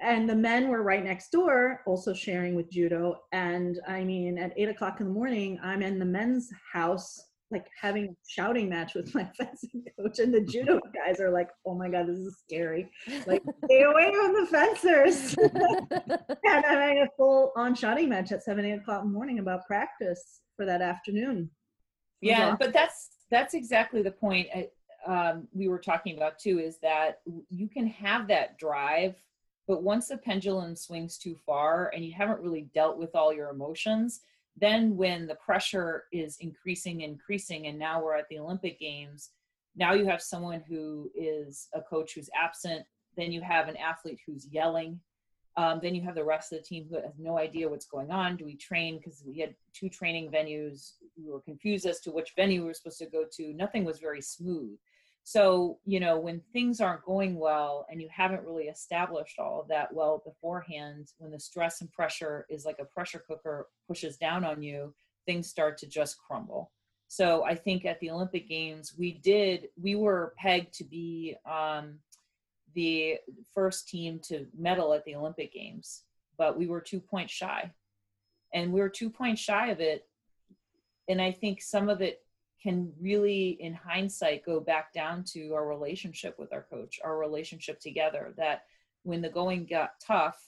And the men were right next door, also sharing with judo. And I mean, at eight o'clock in the morning, I'm in the men's house, like having a shouting match with my fencing coach, and the judo guys are like, oh my God, this is scary. Like, stay away from the fencers. And I'm having a full on shouting match at seven, eight o'clock in the morning about practice for that afternoon. Yeah. Awesome. But that's, that's exactly the point I, um, we were talking about too, is that you can have that drive, but once the pendulum swings too far and you haven't really dealt with all your emotions, then when the pressure is increasing, increasing, and now we're at the Olympic Games, now you have someone who is a coach who's absent Then you have an athlete who's yelling. Um, then you have the rest of the team who has no idea what's going on. Do we train? Because we had two training venues. We were confused as to which venue we were supposed to go to. Nothing was very smooth. So, you know, when things aren't going well and you haven't really established all of that well beforehand, when the stress and pressure is like a pressure cooker pushes down on you, things start to just crumble. So I think at the Olympic Games, we did, we were pegged to be um, the first team to medal at the Olympic Games, but we were two points shy. And we were two points shy of it. And I think some of it can really, in hindsight, go back down to our relationship with our coach, our relationship together, that when the going got tough,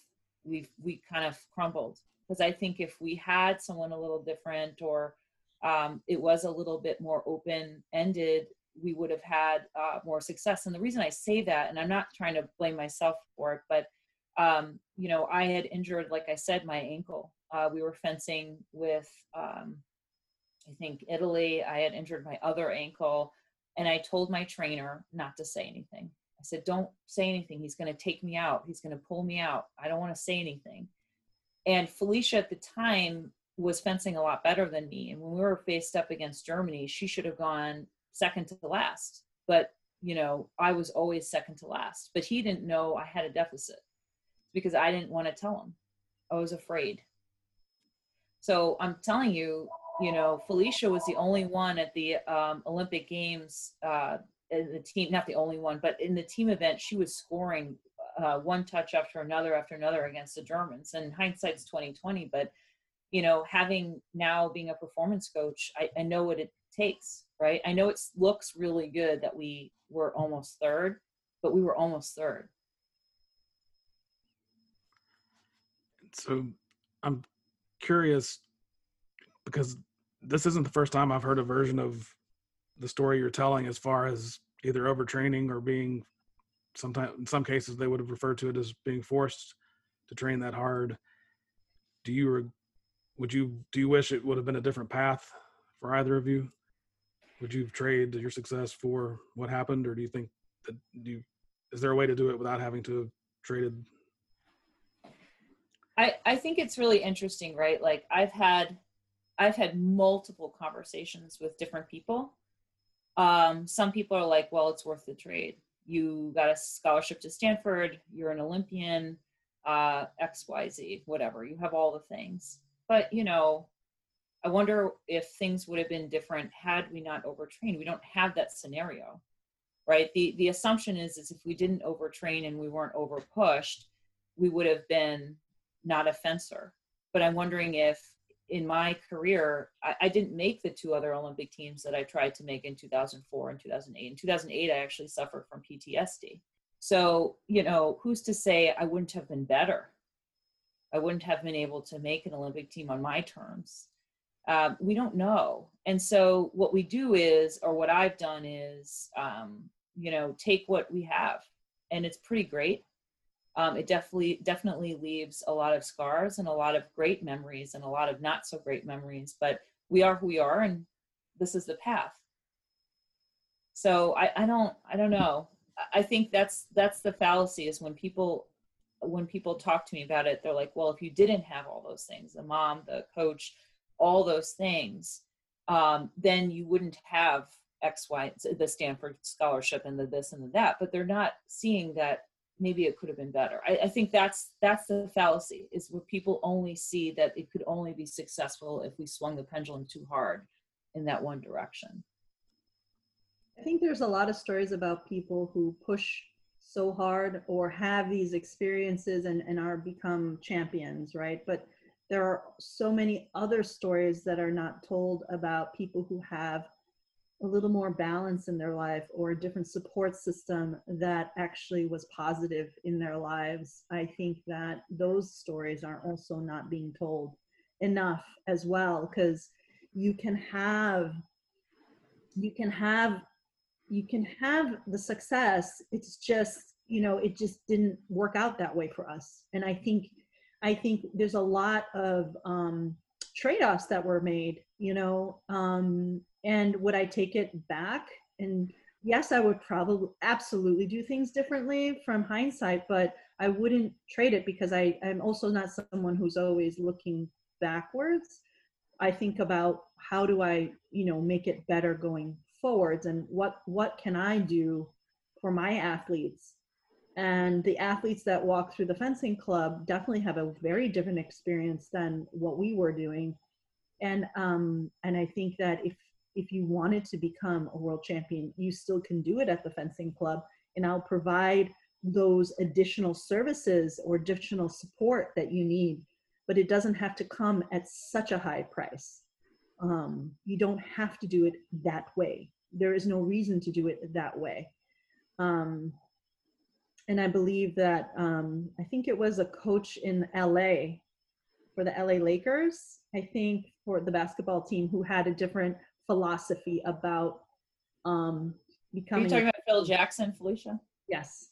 we we kind of crumbled. Because I think if we had someone a little different, or um, it was a little bit more open-ended, we would have had uh, more success. And the reason I say that, and I'm not trying to blame myself for it, but um, you know, I had injured, like I said, my ankle. Uh, we were fencing with... Um, I think Italy, I had injured my other ankle, and I told my trainer not to say anything. I said, don't say anything. He's going to take me out. He's going to pull me out. I don't want to say anything. And Felicia at the time was fencing a lot better than me. And when we were faced up against Germany, she should have gone second to last. But, you know, I was always second to last. But he didn't know I had a deficit because I didn't want to tell him. I was afraid. So I'm telling you, you know, Felicia was the only one at the um, Olympic Games, uh, in the team, not the only one, but in the team event, she was scoring uh, one touch after another after another against the Germans. And hindsight's twenty twenty, but, you know, having now being a performance coach, I, I know what it takes, right? I know it looks really good that we were almost third, but we were almost third. So I'm curious, because this isn't the first time I've heard a version of the story you're telling as far as either overtraining or being, sometimes in some cases they would have referred to it as being forced to train that hard. Do you, would you, do you wish it would have been a different path for either of you? Would you trade your success for what happened? Or do you think that you, is there a way to do it without having to have traded? I, I think it's really interesting, right? Like I've had, I've had multiple conversations with different people. Um, some people are like, well, it's worth the trade. You got a scholarship to Stanford, you're an Olympian, uh, X Y Z, whatever. You have all the things. But, you know, I wonder if things would have been different had we not overtrained. We don't have that scenario, right? The the assumption is, is if we didn't overtrain and we weren't overpushed, we would have been not a fencer. But I'm wondering if, in my career, I, I didn't make the two other Olympic teams that I tried to make in two thousand four and two thousand eight. In two thousand eight, I actually suffered from P T S D. So, you know, who's to say I wouldn't have been better? I wouldn't have been able to make an Olympic team on my terms. Um, we don't know. And so what we do is, or what I've done is, um, you know, take what we have. And it's pretty great. Um, it definitely definitely leaves a lot of scars and a lot of great memories and a lot of not so great memories, but we are who we are and this is the path. So I, I don't I don't know. I think that's that's the fallacy is when people when people talk to me about it, they're like, well, if you didn't have all those things, the mom, the coach, all those things, um, then you wouldn't have X, Y, the Stanford scholarship and the this and the that, but they're not seeing that maybe it could have been better. I, I think that's that's the fallacy, is where people only see that it could only be successful if we swung the pendulum too hard in that one direction. I think there's a lot of stories about people who push so hard or have these experiences and, and are become champions, right? But there are so many other stories that are not told about people who have a little more balance in their life or a different support system that actually was positive in their lives. I think that those stories are also not being told enough as well, because you can have, you can have, you can have the success. It's just, you know, it just didn't work out that way for us. And I think, I think there's a lot of um, trade-offs that were made, you know, um, and would I take it back and yes, I would probably absolutely do things differently from hindsight, but I wouldn't trade it because I am also not someone who's always looking backwards. I think about how do I, you know, make it better going forwards, and what, what can I do for my athletes? And the athletes that walk through the fencing club definitely have a very different experience than what we were doing. And, um, and I think that if, if you wanted to become a world champion, you still can do it at the fencing club, and I'll provide those additional services or additional support that you need, but it doesn't have to come at such a high price. Um, you don't have to do it that way. There is no reason to do it that way. Um, and I believe that, um, I think it was a coach in L A for the L A Lakers, I think, for the basketball team, who had a different philosophy about um, becoming— Are you talking about Phil Jackson, Felicia? Yes.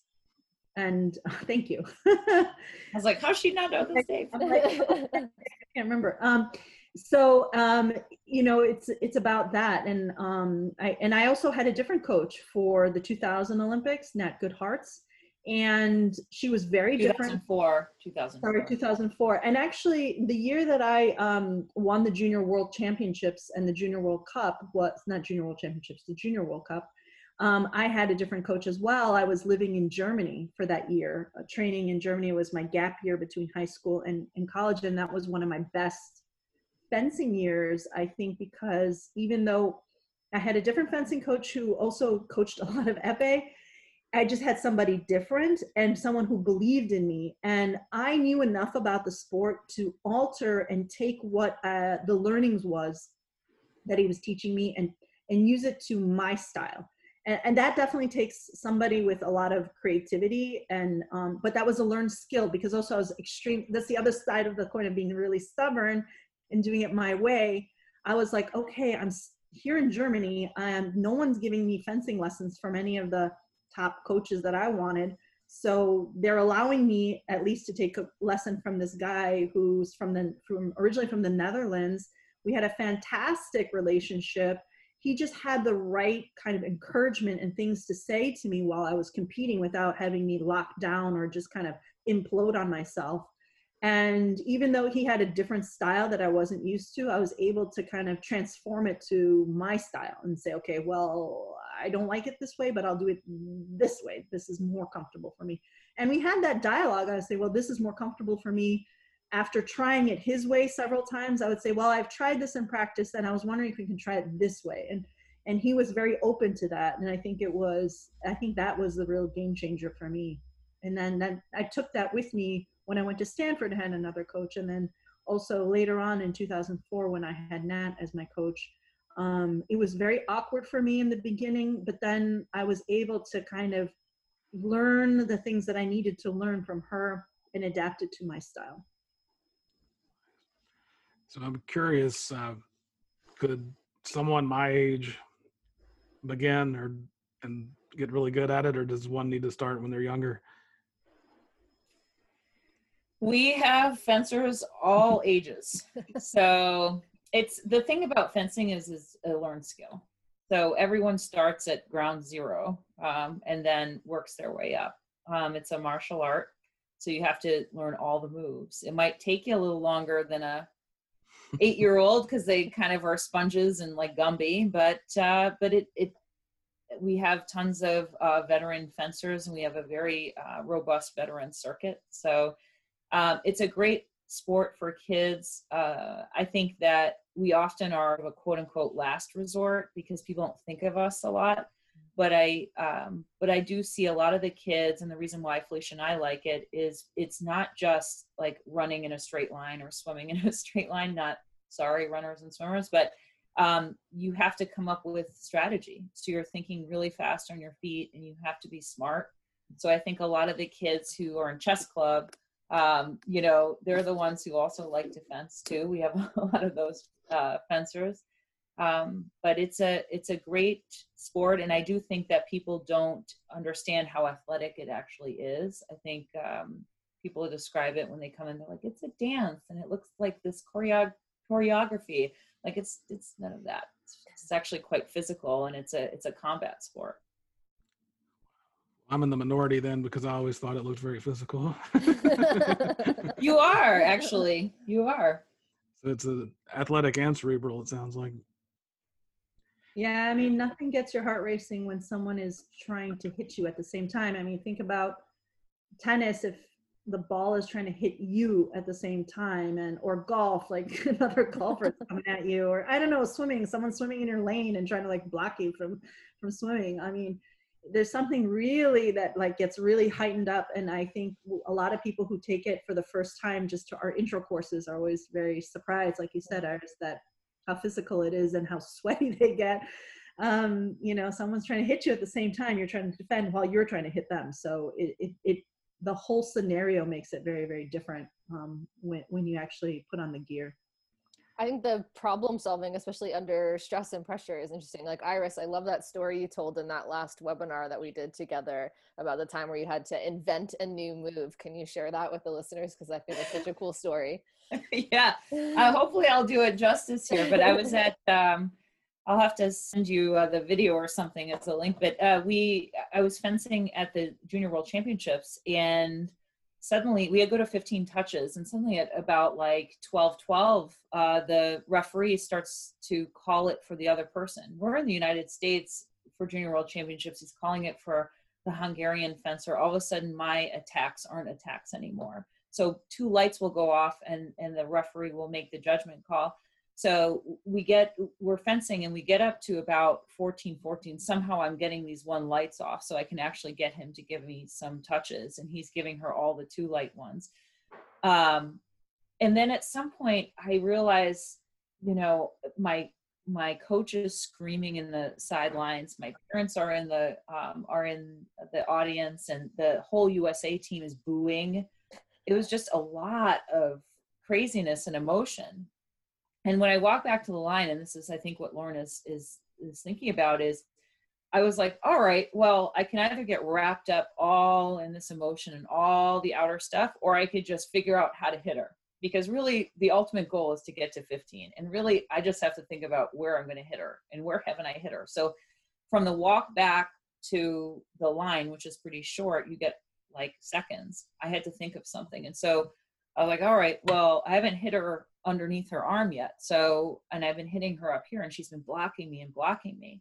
And uh, thank you. I was like, how she not know this name? I can't remember. Um, so um, you know, it's it's about that, and um, I and I also had a different coach for the two thousand Olympics, Nat Goodhart, and she was very different. two thousand four, two thousand four. Sorry, two thousand four, and actually the year that I um, won the Junior World Championships and the Junior World Cup was not Junior World Championships, the Junior World Cup. Um, I had a different coach as well. I was living in Germany for that year. Uh, training in Germany was my gap year between high school and, and college, and that was one of my best fencing years, I think, because even though I had a different fencing coach who also coached a lot of épée, I just had somebody different and someone who believed in me. And I knew enough about the sport to alter and take what uh, the learnings was that he was teaching me and, and use it to my style. And, and that definitely takes somebody with a lot of creativity. And, um, but that was a learned skill, because also I was extreme. That's the other side of the coin of being really stubborn and doing it my way. I was like, okay, I'm here in Germany. Um, no one's giving me fencing lessons from any of the top coaches that I wanted. So they're allowing me at least to take a lesson from this guy who's from the, from originally from the Netherlands. We had a fantastic relationship. He just had the right kind of encouragement and things to say to me while I was competing, without having me locked down or just kind of implode on myself. And even though he had a different style that I wasn't used to, I was able to kind of transform it to my style and say, okay, well, I don't like it this way, but I'll do it this way. This is more comfortable for me. And we had that dialogue. I would say, well, this is more comfortable for me. After trying it his way several times, I would say, well, I've tried this in practice, and I was wondering if we can try it this way. And, and he was very open to that. And I think it was, I think that was the real game changer for me. And then that, I took that with me when I went to Stanford and had another coach. And then also later on in two thousand four, when I had Nat as my coach, um, it was very awkward for me in the beginning, but then I was able to kind of learn the things that I needed to learn from her and adapt it to my style. So I'm curious, uh, could someone my age begin or and get really good at it, or does one need to start when they're younger? We have fencers all ages. So it's the thing about fencing is is a learned skill. So everyone starts at ground zero um, and then works their way up. Um, it's a martial art, so you have to learn all the moves. It might take you a little longer than a eight-year-old, because they kind of are sponges and like Gumby, but uh, but it it we have tons of uh, veteran fencers, and we have a very uh, robust veteran circuit. So um, it's a great sport for kids. Uh, I think that we often are a quote-unquote last resort because people don't think of us a lot, but I um, but I do see a lot of the kids, and the reason why Felicia and I like it is it's not just like running in a straight line or swimming in a straight line, not sorry, runners and swimmers, but um, you have to come up with strategy. So you're thinking really fast on your feet, and you have to be smart. So I think a lot of the kids who are in chess club, um, you know, they're the ones who also like to fence too. We have a lot of those uh, fencers. Um, but it's a, it's a great sport. And I do think that people don't understand how athletic it actually is. I think, um, people describe it when they come in, they're like, it's a dance and it looks like this choreo- choreography. Like it's, it's none of that. It's actually quite physical, and it's a, it's a combat sport. I'm in the minority then, because I always thought it looked very physical. You are, actually. You are. So it's a athletic and cerebral, it sounds like. Yeah, I mean, nothing gets your heart racing when someone is trying to hit you at the same time. I mean, think about tennis, if the ball is trying to hit you at the same time, and or golf, like another golfer coming at you, or I don't know, swimming, someone swimming in your lane and trying to like block you from from swimming. I mean, there's something really that like gets really heightened up, and I think a lot of people who take it for the first time just to our intro courses are always very surprised, like you said, Iris, that how physical it is and how sweaty they get. Um, you know, someone's trying to hit you at the same time you're trying to defend while you're trying to hit them. So it it, it the whole scenario makes it very, very different um, when when you actually put on the gear. I think the problem solving, especially under stress and pressure, is interesting. Like Iris, I love that story you told in that last webinar that we did together about the time where you had to invent a new move. Can you share that with the listeners? Because I think it's such a cool story. Yeah, uh, hopefully I'll do it justice here, but I was at, um, I'll have to send you uh, the video or something as a link, but uh, we, I was fencing at the Junior World Championships, and suddenly we had go to fifteen touches, and suddenly at about like twelve twelve, uh, the referee starts to call it for the other person. We're in the United States for Junior World Championships. He's calling it for the Hungarian fencer. All of a sudden my attacks aren't attacks anymore. So two lights will go off, and, and the referee will make the judgment call. So we get, we're fencing, and we get up to about fourteen fourteen. Somehow I'm getting these one lights off, so I can actually get him to give me some touches, and he's giving her all the two light ones. Um, and then at some point I realize, you know, my, my coach is screaming in the sidelines. My parents are in the, um, are in the audience, and the whole U S A team is booing. It was just a lot of craziness and emotion. And when I walked back to the line, and this is, I think, what Lauren is, is, is thinking about, is I was like, all right, well, I can either get wrapped up all in this emotion and all the outer stuff, or I could just figure out how to hit her. Because really, the ultimate goal is to get to fifteen. And really, I just have to think about where I'm going to hit her and where haven't I hit her. So from the walk back to the line, which is pretty short, you get like seconds. I had to think of something. And so I was like, all right, well, I haven't hit her underneath her arm yet. So, and I've been hitting her up here, and she's been blocking me and blocking me.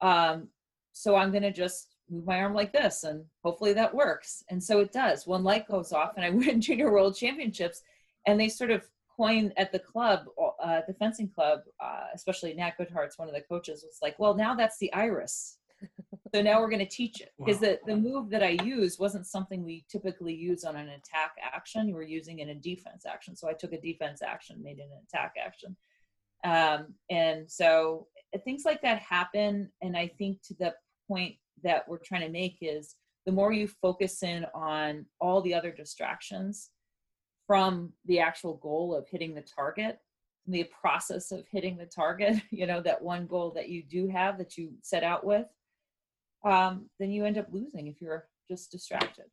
Um, so I'm going to just move my arm like this, and hopefully that works. And so it does. One light goes off, and I win Junior World Championships, and they sort of coined at the club, uh, the fencing club, uh, especially Nat Goodhart's, one of the coaches, was like, well, now that's the Iris. So now we're going to teach it, because wow. the, the move that I used wasn't something we typically use on an attack action. You were using in a defense action. So I took a defense action, made it an attack action. Um, and so things like that happen. And I think to the point that we're trying to make is the more you focus in on all the other distractions from the actual goal of hitting the target, the process of hitting the target, you know, that one goal that you do have that you set out with, um, then you end up losing if you're just distracted.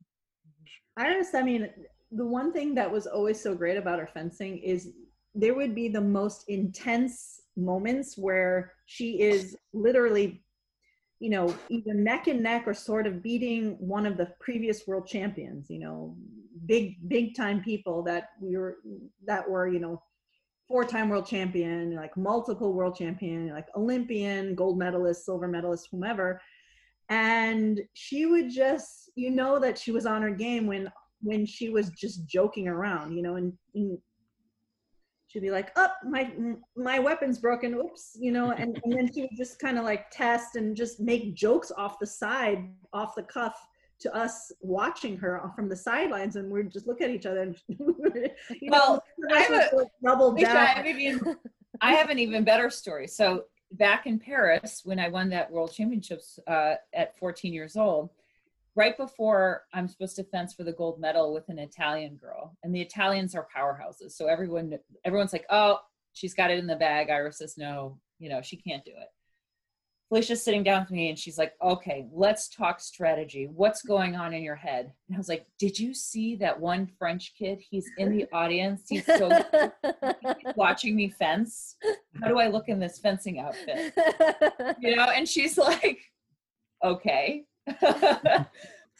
I just, I mean, the one thing that was always so great about our fencing is there would be the most intense moments where she is literally, you know, either neck and neck or sort of beating one of the previous world champions, you know, big, big time people that we were, that were, you know, four-time world champion, like multiple world champion, like Olympian, gold medalist, silver medalist, whomever. And she would just, you know, that she was on her game when when she was just joking around, you know, and, and she'd be like, oh, my my weapon's broken, oops, you know, and, and then she would just kind of like test and just make jokes off the side, off the cuff, to us watching her from the sidelines, and we'd just look at each other. And you well, know, I, have a, sort of down. I, even, I have an even better story. So back in Paris, when I won that world championships uh, at fourteen years old, right before I'm supposed to fence for the gold medal with an Italian girl, and the Italians are powerhouses. So everyone, everyone's like, oh, she's got it in the bag. Iris says, no, you know, she can't do it. Felicia's sitting down with me, and she's like, okay, let's talk strategy. What's going on in your head? And I was like, did you see that one French kid? He's in the audience. He's so he's watching me fence. How do I look in this fencing outfit? You know, and she's like, okay.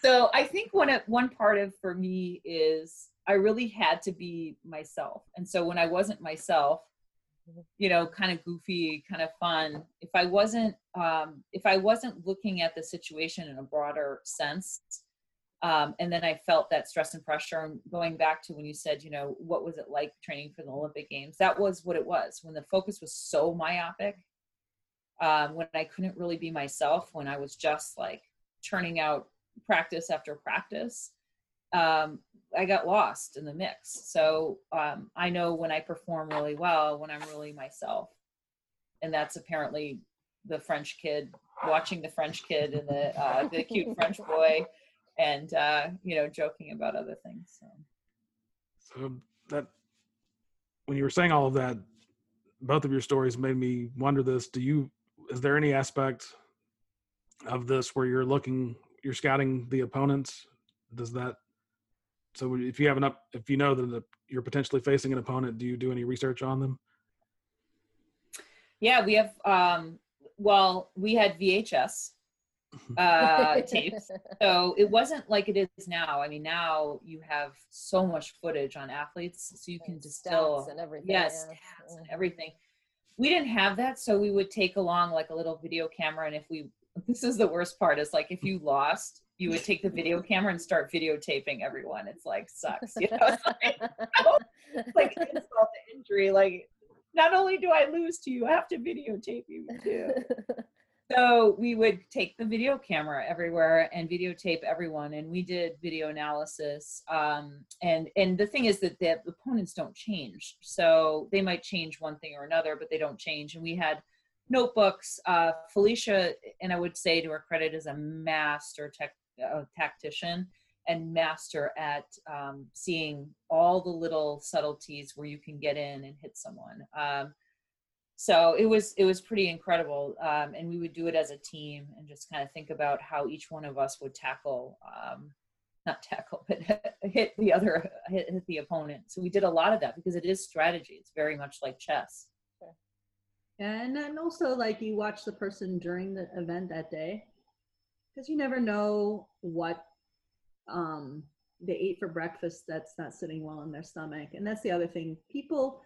So I think one, one part of for me is I really had to be myself. And so when I wasn't myself, you know, kind of goofy, kind of fun, if I wasn't, um, if I wasn't looking at the situation in a broader sense, um, and then I felt that stress and pressure, and going back to when you said, you know, what was it like training for the Olympic Games? That was what it was. When the focus was so myopic, um, when I couldn't really be myself, when I was just like churning out practice after practice, um, I got lost in the mix. So um, I know when I perform really well, when I'm really myself, and that's apparently the French kid, watching the French kid and the, uh, the cute French boy, and, uh, you know, joking about other things. So. so that, when you were saying all of that, both of your stories made me wonder this. Do you, is there any aspect of this where you're looking, you're scouting the opponents? Does that, so if you have an up, if you know that the, you're potentially facing an opponent, do you do any research on them? Yeah, we have, um, well, we had V H S uh, tapes. So it wasn't like it is now. I mean, now you have so much footage on athletes, so you and can distill. Stats and everything. Yes, yeah, stats yeah. and everything. We didn't have that, so we would take along like a little video camera, and if we, this is the worst part, is like if you lost, you would take the video camera and start videotaping everyone. It's like, sucks, you know, it's like, oh, it's like insult to injury. Like, not only do I lose to you, I have to videotape you too. So we would take the video camera everywhere and videotape everyone. And we did video analysis. Um, and, and the thing is that the opponents don't change. So they might change one thing or another, but they don't change. And we had notebooks. uh, Felicia, and I would say to her credit, is a master tech, uh, tactician and master at um, seeing all the little subtleties where you can get in and hit someone. Um, so it was, it was pretty incredible. Um, and we would do it as a team and just kind of think about how each one of us would tackle, um, not tackle, but hit the other, hit, hit the opponent. So we did a lot of that because it is strategy. It's very much like chess. And then also, like, you watch the person during the event that day, because you never know what um, they ate for breakfast that's not sitting well in their stomach. And that's the other thing. People,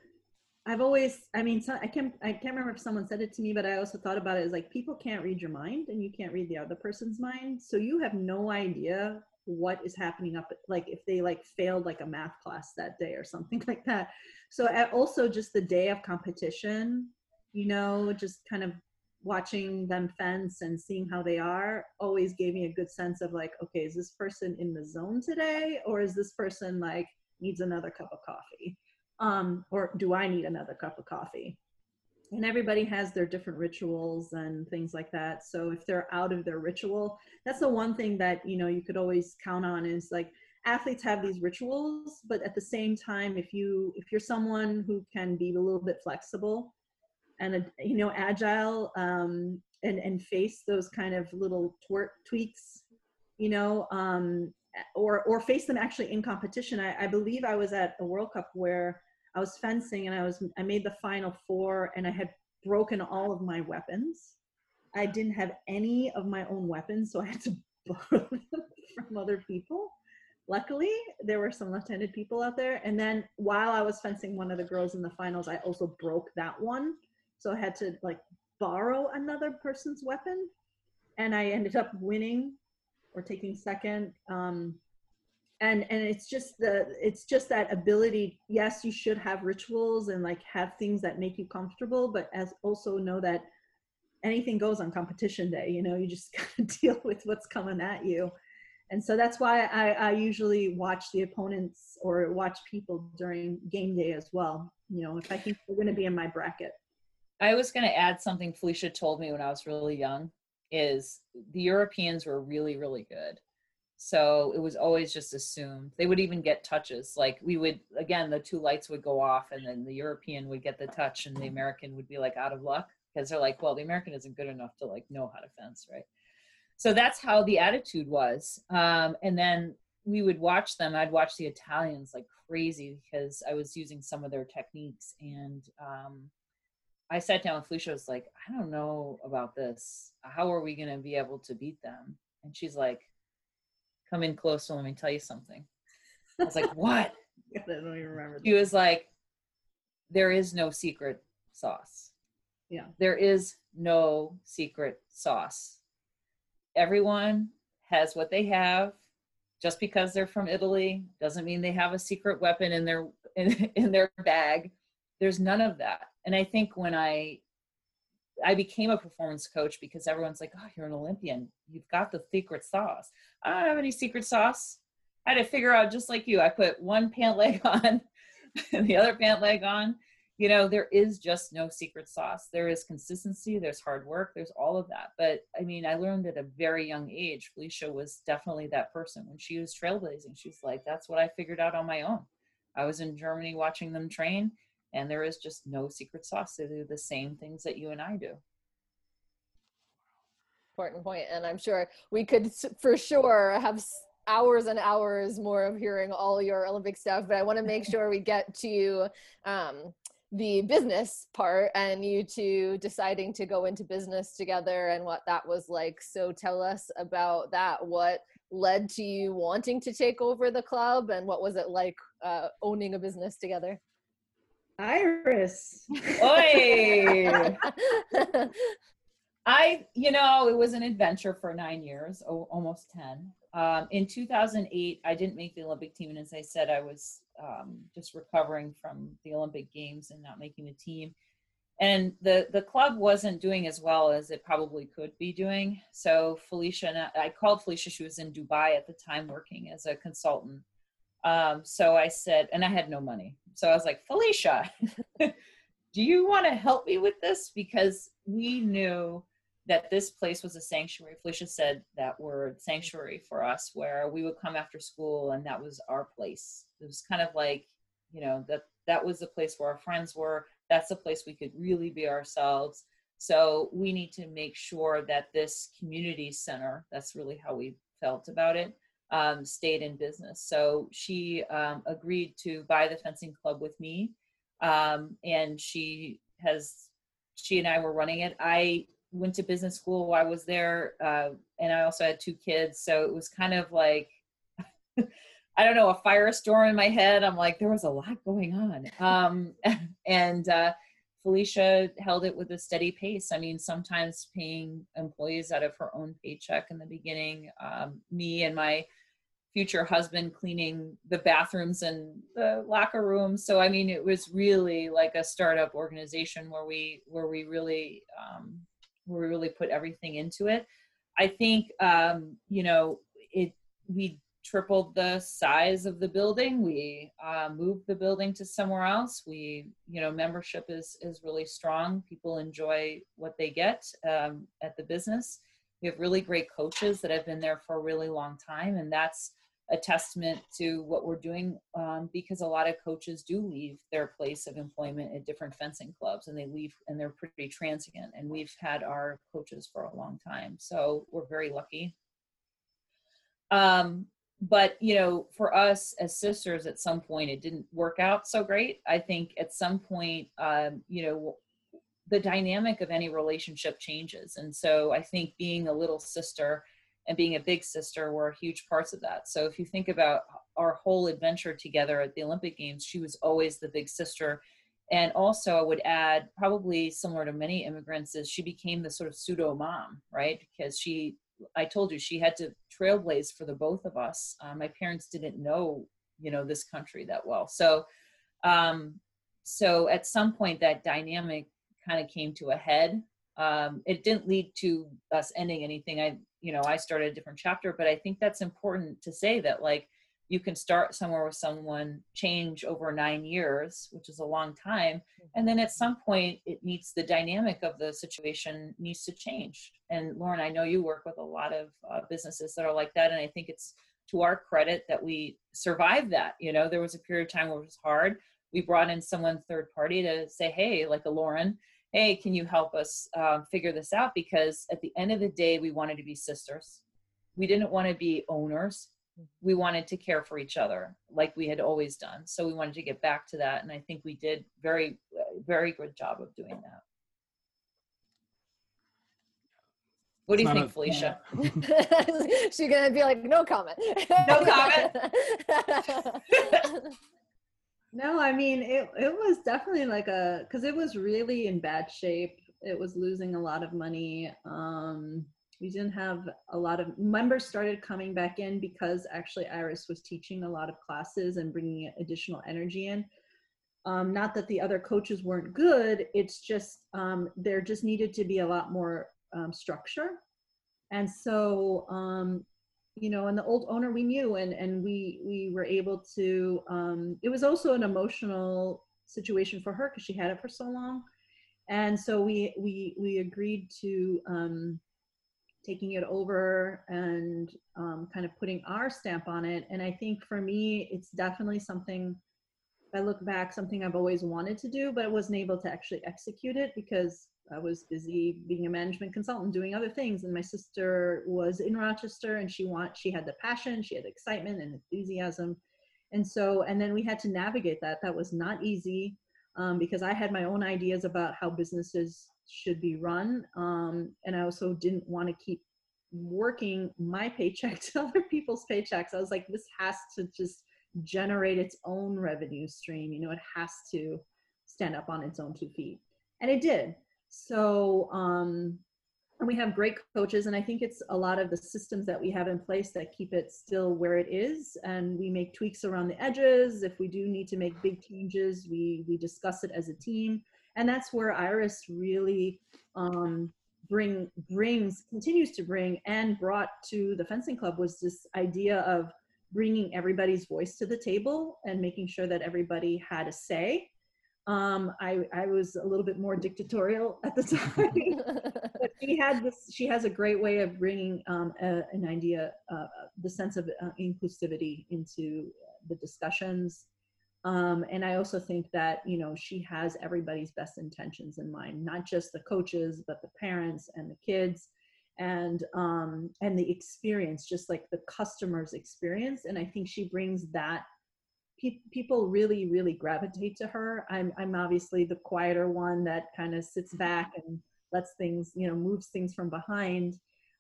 I've always, I mean, so, I can't, I can't remember if someone said it to me, but I also thought about it as like, people can't read your mind, and you can't read the other person's mind. So you have no idea what is happening up, like if they like failed like a math class that day or something like that. So also just the day of competition, you know, just kind of watching them fence and seeing how they are always gave me a good sense of like, okay, is this person in the zone today? Or is this person like needs another cup of coffee? Um, or do I need another cup of coffee? And everybody has their different rituals and things like that. So if they're out of their ritual, that's the one thing that, you know, you could always count on is like, athletes have these rituals, but at the same time, if you, if you're someone who can be a little bit flexible, and, you know, agile, um, and, and face those kind of little twer- tweaks, you know, um, or, or face them actually in competition. I, I believe I was at a World Cup where I was fencing and I was, I made the final four and I had broken all of my weapons. I didn't have any of my own weapons, so I had to borrow them from other people. Luckily, there were some left-handed people out there. And then while I was fencing one of the girls in the finals, I also broke that one. So I had to like borrow another person's weapon, and I ended up winning or taking second. Um, and and it's just the it's just that ability. Yes, you should have rituals and like have things that make you comfortable, but as also know that anything goes on competition day. You know, you just gotta deal with what's coming at you. And so that's why I, I usually watch the opponents or watch people during game day as well. You know, if I think they're gonna be in my bracket. I was going to add something Felicia told me when I was really young is the Europeans were really, really good. So it was always just assumed they would even get touches. Like we would, again, the two lights would go off and then the European would get the touch and the American would be like out of luck because they're like, well, the American isn't good enough to like know how to fence. Right. So that's how the attitude was. Um, and then we would watch them. I'd watch the Italians like crazy because I was using some of their techniques and, um, I sat down with Felicia, was like, I don't know about this. How are we going to be able to beat them? And she's like, come in close and let me tell you something. I was like, what? I don't even remember. She was like, there is no secret sauce. Yeah. There is no secret sauce. Everyone has what they have. Just because they're from Italy doesn't mean they have a secret weapon in their in, in their bag. There's none of that. And I think when I I became a performance coach, because everyone's like, oh, you're an Olympian. You've got the secret sauce. I don't have any secret sauce. I had to figure out, just like you, I put one pant leg on and the other pant leg on. You know, there is just no secret sauce. There is consistency. There's hard work. There's all of that. But I mean, I learned at a very young age, Felicia was definitely that person. When she was trailblazing, she's like, that's what I figured out on my own. I was in Germany watching them train, and there is just no secret sauce. They do the same things that you and I do. Important point. And I'm sure we could for sure have hours and hours more of hearing all your Olympic stuff, but I want to make sure we get to, um, the business part and you two deciding to go into business together and what that was like. So tell us about that. What led to you wanting to take over the club, and what was it like uh, owning a business together? Iris. Oy. I, you know, it was an adventure for nine years, oh, almost ten. Um, in two thousand eight, I didn't make the Olympic team. And as I said, I was um, just recovering from the Olympic Games and not making the team. And the, the club wasn't doing as well as it probably could be doing. So Felicia, and I, I called Felicia, she was in Dubai at the time working as a consultant. Um, so I said, and I had no money. So I was like, Felicia, do you want to help me with this? Because we knew that this place was a sanctuary. Felicia said that word, sanctuary, for us, where we would come after school and that was our place. It was kind of like, you know, that that was the place where our friends were. That's the place we could really be ourselves. So we need to make sure that this community center, that's really how we felt about it, um, stayed in business. So she um, agreed to buy the fencing club with me. Um, and she has, she and I were running it. I went to business school while I was there. Uh, and I also had two kids. So it was kind of like, I don't know, a firestorm in my head. I'm like, there was a lot going on. Um, and uh, Felicia held it with a steady pace. I mean, sometimes paying employees out of her own paycheck in the beginning, um, me and my future husband cleaning the bathrooms and the locker room. So, I mean, it was really like a startup organization where we, where we really, um, where we really put everything into it. I think, um, you know, it, we tripled the size of the building. We uh, moved the building to somewhere else. We, you know, membership is, is really strong. People enjoy what they get um, at the business. We have really great coaches that have been there for a really long time. And that's a testament to what we're doing, um, because a lot of coaches do leave their place of employment at different fencing clubs, and they leave and they're pretty transient, and we've had our coaches for a long time. So we're very lucky. Um, but, you know, for us as sisters, at some point it didn't work out so great. I think at some point, um, you know, the dynamic of any relationship changes. And so I think being a little sister and being a big sister were huge parts of that. So if you think about our whole adventure together at the Olympic Games, she was always the big sister. And also I would add, probably similar to many immigrants, is she became the sort of pseudo mom, right? Because she, I told you, she had to trailblaze for the both of us. Uh, my parents didn't know, you know, this country that well. So, um, so at some point that dynamic kind of came to a head. Um, it didn't lead to us ending anything. I, you know, I started a different chapter, but I think that's important to say that, like, you can start somewhere with someone, change over nine years, which is a long time. And then at some point it needs, the dynamic of the situation needs to change. And Lauren, I know you work with a lot of uh, businesses that are like that. And I think it's to our credit that we survived that. You know, there was a period of time where it was hard. We brought in someone third party to say, hey, like a Lauren, hey, can you help us uh, figure this out? Because at the end of the day, we wanted to be sisters. We didn't want to be owners. We wanted to care for each other like we had always done. So we wanted to get back to that. And I think we did very, very good job of doing that. What do you think, a, Felicia? She's going to be like, no comment. No comment. No, I mean, it, it was definitely like a, because it was really in bad shape. It was losing a lot of money. Um, we didn't have a lot of, members started coming back in because actually Iris was teaching a lot of classes and bringing additional energy in. Um, not that the other coaches weren't good, it's just um, there just needed to be a lot more Um, structure. And so, um, you know, and the old owner we knew, and, and we, we were able to, um, it was also an emotional situation for her because she had it for so long. And so we, we, we agreed to um, taking it over and um, kind of putting our stamp on it. And I think for me, it's definitely something, if I look back, something I've always wanted to do, but I wasn't able to actually execute it because I was busy being a management consultant, doing other things. And my sister was in Rochester, and she want, she had the passion, she had excitement and enthusiasm. And so, and then we had to navigate that. That was not easy um, because I had my own ideas about how businesses should be run. Um, and I also didn't want to keep working my paycheck to other people's paychecks. I was like, this has to just generate its own revenue stream. You know, it has to stand up on its own two feet. And it did. So, um, and we have great coaches, and I think it's a lot of the systems that we have in place that keep it still where it is. And we make tweaks around the edges. If we do need to make big changes, we, we discuss it as a team. And that's where Iris really, um, bring, brings, continues to bring and brought to the fencing club was this idea of bringing everybody's voice to the table and making sure that everybody had a say. Um, I, I was a little bit more dictatorial at the time, but she had this, she has a great way of bringing um, a, an idea, uh, the sense of uh, inclusivity into the discussions. Um, and I also think that, you know, she has everybody's best intentions in mind, not just the coaches, but the parents and the kids and, um, and the experience, just like the customer's experience. And I think she brings that. People really, really gravitate to her. I'm, I'm obviously the quieter one that kind of sits back and lets things, you know, moves things from behind.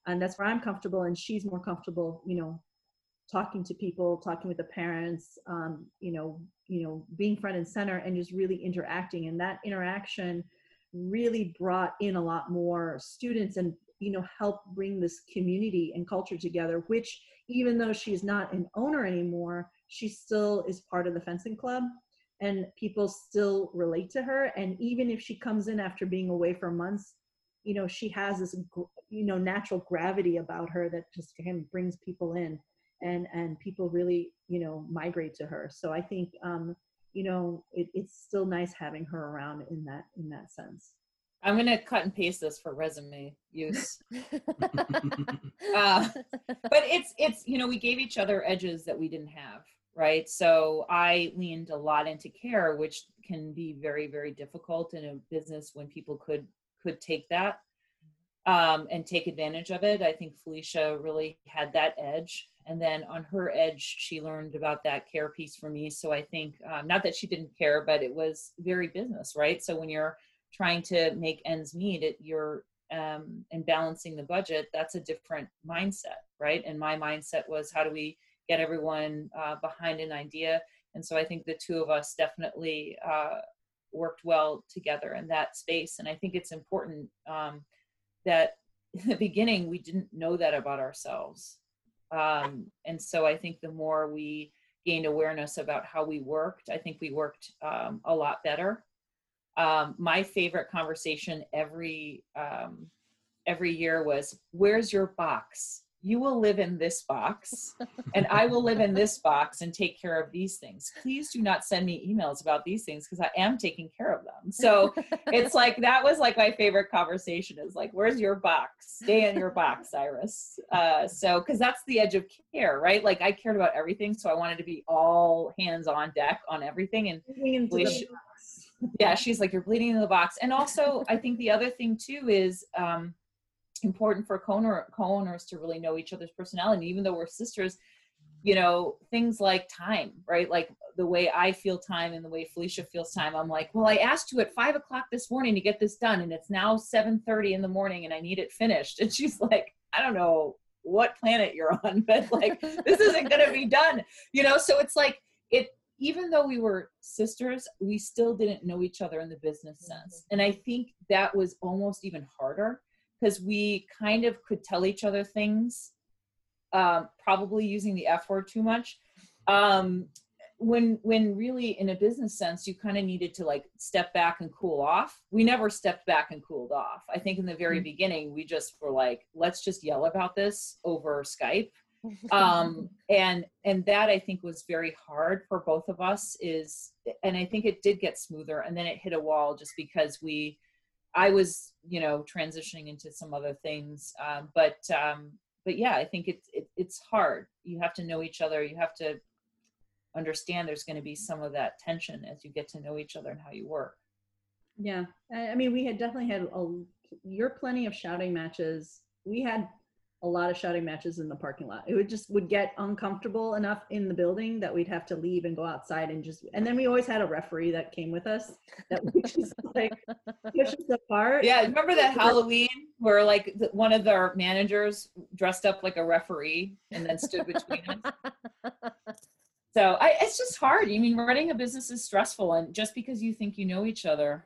And that's where I'm comfortable. And she's more comfortable, you know, talking to people, talking with the parents, um, you know, you know, being front and center and just really interacting. And that interaction really brought in a lot more students and, you know, helped bring this community and culture together, which even though she's not an owner anymore, she still is part of the fencing club and people still relate to her. And even if she comes in after being away for months, you know, she has this, you know, natural gravity about her that just again brings people in, and, and people really, you know, migrate to her. So I think, um, you know, it, it's still nice having her around in that, in that sense. I'm going to cut and paste this for resume use. uh, but it's, it's, you know, we gave each other edges that we didn't have, right? So I leaned a lot into care, which can be very, very difficult in a business when people could, could take that um, and take advantage of it. I think Felicia really had that edge. And then on her edge, she learned about that care piece for me. So I think, um, not that she didn't care, but it was very business, right? So when you're trying to make ends meet at your um, and balancing the budget, that's a different mindset, right? And my mindset was, how do we get everyone uh, behind an idea? And so I think the two of us definitely uh, worked well together in that space. And I think it's important um, that in the beginning, we didn't know that about ourselves. Um, and so I think the more we gained awareness about how we worked, I think we worked um, a lot better. Um, my favorite conversation every, um, every year was, where's your box? You will live in this box and I will live in this box and take care of these things. Please do not send me emails about these things because I am taking care of them. So it's like, that was like my favorite conversation is like, where's your box? Stay in your box, Iris. Uh, so, cause that's the edge of care, right? Like I cared about everything. So I wanted to be all hands on deck on everything. And yeah, she's like, you're bleeding in the box. And also, I think the other thing too is um, important for co-owner, co-owners to really know each other's personality. Even though we're sisters, you know, things like time, right? Like the way I feel time and the way Felicia feels time. I'm like, well, I asked you at five o'clock this morning to get this done, and it's now seven thirty in the morning and I need it finished. And she's like, I don't know what planet you're on, but like, this isn't going to be done, you know? So it's like, it, even though we were sisters, we still didn't know each other in the business sense. And I think that was almost even harder because we kind of could tell each other things, um, probably using the F word too much. Um, when, when really in a business sense, you kind of needed to like step back and cool off. We never stepped back and cooled off. I think in the very mm-hmm. beginning, we just were like, let's just yell about this over Skype. Um, and, and that I think was very hard for both of us is, and I think it did get smoother and then it hit a wall just because we, I was, you know, transitioning into some other things. Um, but, um, but yeah, I think it's, it, it's hard. You have to know each other. You have to understand there's going to be some of that tension as you get to know each other and how you work. Yeah. I mean, we had definitely had a, you're plenty of shouting matches. We had a lot of shouting matches in the parking lot. It would just would get uncomfortable enough in the building that we'd have to leave and go outside and just, and then we always had a referee that came with us that would just like push us apart. Yeah. Remember that Halloween where like one of our managers dressed up like a referee and then stood between us? So I, it's just hard. I mean, running a business is stressful, and just because you think you know each other.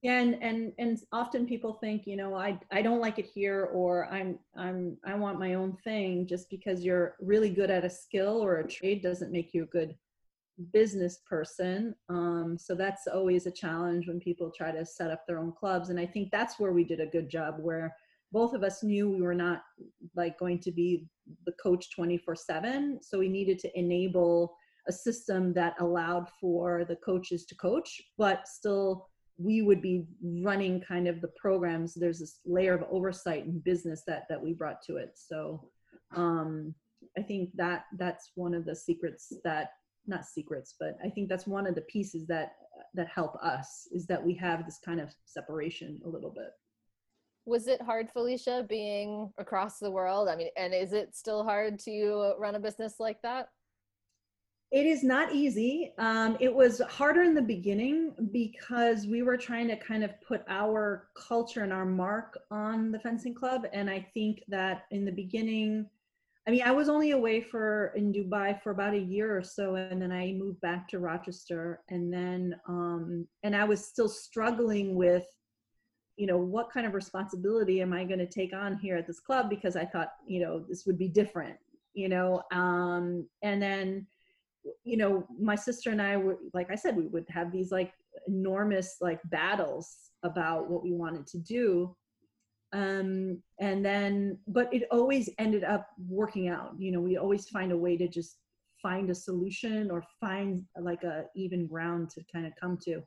Yeah, and, and, and often people think, you know, I, I don't like it here, or I'm, I'm, I want my own thing. Just because you're really good at a skill or a trade doesn't make you a good business person. Um, so that's always a challenge when people try to set up their own clubs. And I think that's where we did a good job, where both of us knew we were not like going to be the coach twenty-four seven. So we needed to enable a system that allowed for the coaches to coach, but still we would be running kind of the programs. There's this layer of oversight and business that, that we brought to it. So um, I think that that's one of the secrets that, not secrets, but I think that's one of the pieces that, that help us is that we have this kind of separation a little bit. Was it hard, Felicia, being across the world? I mean, and is it still hard to run a business like that? It is not easy. Um, it was harder in the beginning because we were trying to kind of put our culture and our mark on the fencing club. And I think that in the beginning, I mean, I was only away for in Dubai for about a year or so, and then I moved back to Rochester. And then, um, and I was still struggling with, you know, what kind of responsibility am I going to take on here at this club? Because I thought, you know, this would be different, you know? Um, and then, you know, my sister and I were, like I said, we would have these like enormous like battles about what we wanted to do. Um, and then, but it always ended up working out. You know, we always find a way to just find a solution or find like a even ground to kind of come to.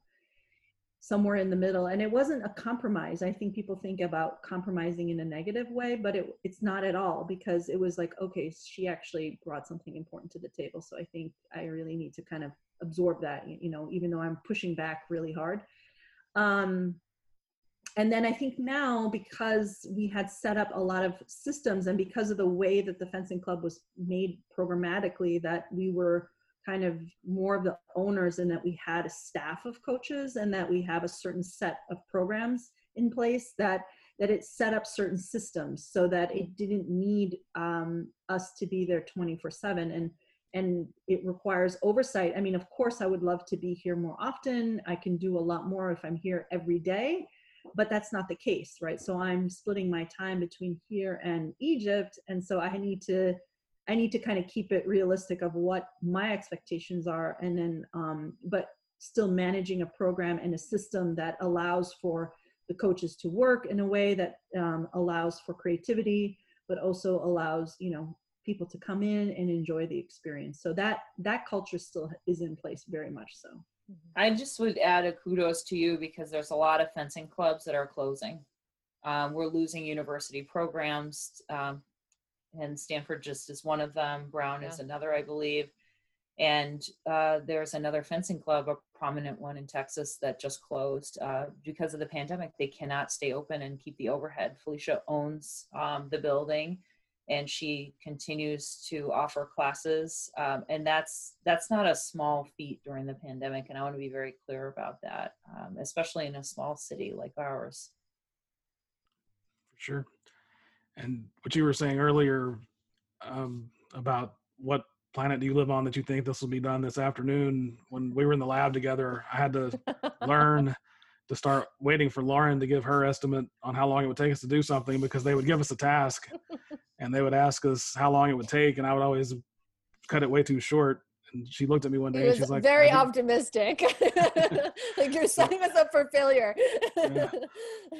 Somewhere in the middle. And it wasn't a compromise. I think people think about compromising in a negative way, but it, it's not at all, because it was like, okay, she actually brought something important to the table. So I think I really need to kind of absorb that, you know, even though I'm pushing back really hard. Um, and then I think now, because we had set up a lot of systems and because of the way that the fencing club was made programmatically, that we were kind of more of the owners, and that we had a staff of coaches and that we have a certain set of programs in place, that that it set up certain systems so that it didn't need um, us to be there twenty-four seven. And and it requires oversight. I mean, of course, I would love to be here more often. I can do a lot more if I'm here every day, but that's not the case, right? So I'm splitting my time between here and Egypt. And so I need to I need to kind of keep it realistic of what my expectations are, and then, um, but still managing a program and a system that allows for the coaches to work in a way that um, allows for creativity, but also allows, you know, people to come in and enjoy the experience. So that, that culture still is in place very much so. I just would add a kudos to you, because there's a lot of fencing clubs that are closing. Um, we're losing university programs. Um, And Stanford just is one of them. Brown yeah. is another, I believe. And uh, there's another fencing club, a prominent one in Texas, that just closed uh, because of the pandemic. They cannot stay open and keep the overhead. Felicia owns um, the building. and she continues to offer classes. Um, and that's that's not a small feat during the pandemic, and I want to be very clear about that, um, especially in a small city like ours. For sure. And what you were saying earlier um, about what planet do you live on that you think this will be done this afternoon, when we were in the lab together, I had to learn to start waiting for Lauren to give her estimate on how long it would take us to do something, because they would give us a task and they would ask us how long it would take, and I would always cut it way too short. And she looked at me one day and she's like, very optimistic. Like, you're setting us up for failure. Yeah.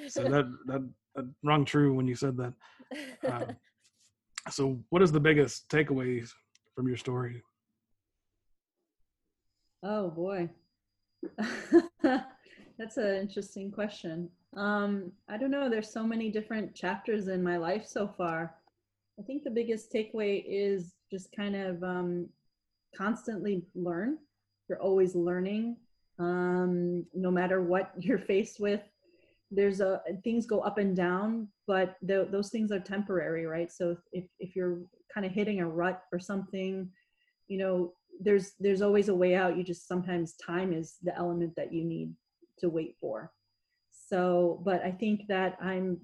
So that, that, that rung true when you said that. Um, so what is the biggest takeaway from your story? Oh boy. That's an interesting question. Um, I don't know. There's so many different chapters in my life so far. I think the biggest takeaway is just kind of um, constantly learn. You're always learning, um, no matter what you're faced with. There's a, things go up and down, but th- those things are temporary, right? So if, if you're kind of hitting a rut or something, you know, there's there's always a way out. You just, sometimes time is the element that you need to wait for. So, but I think that I'm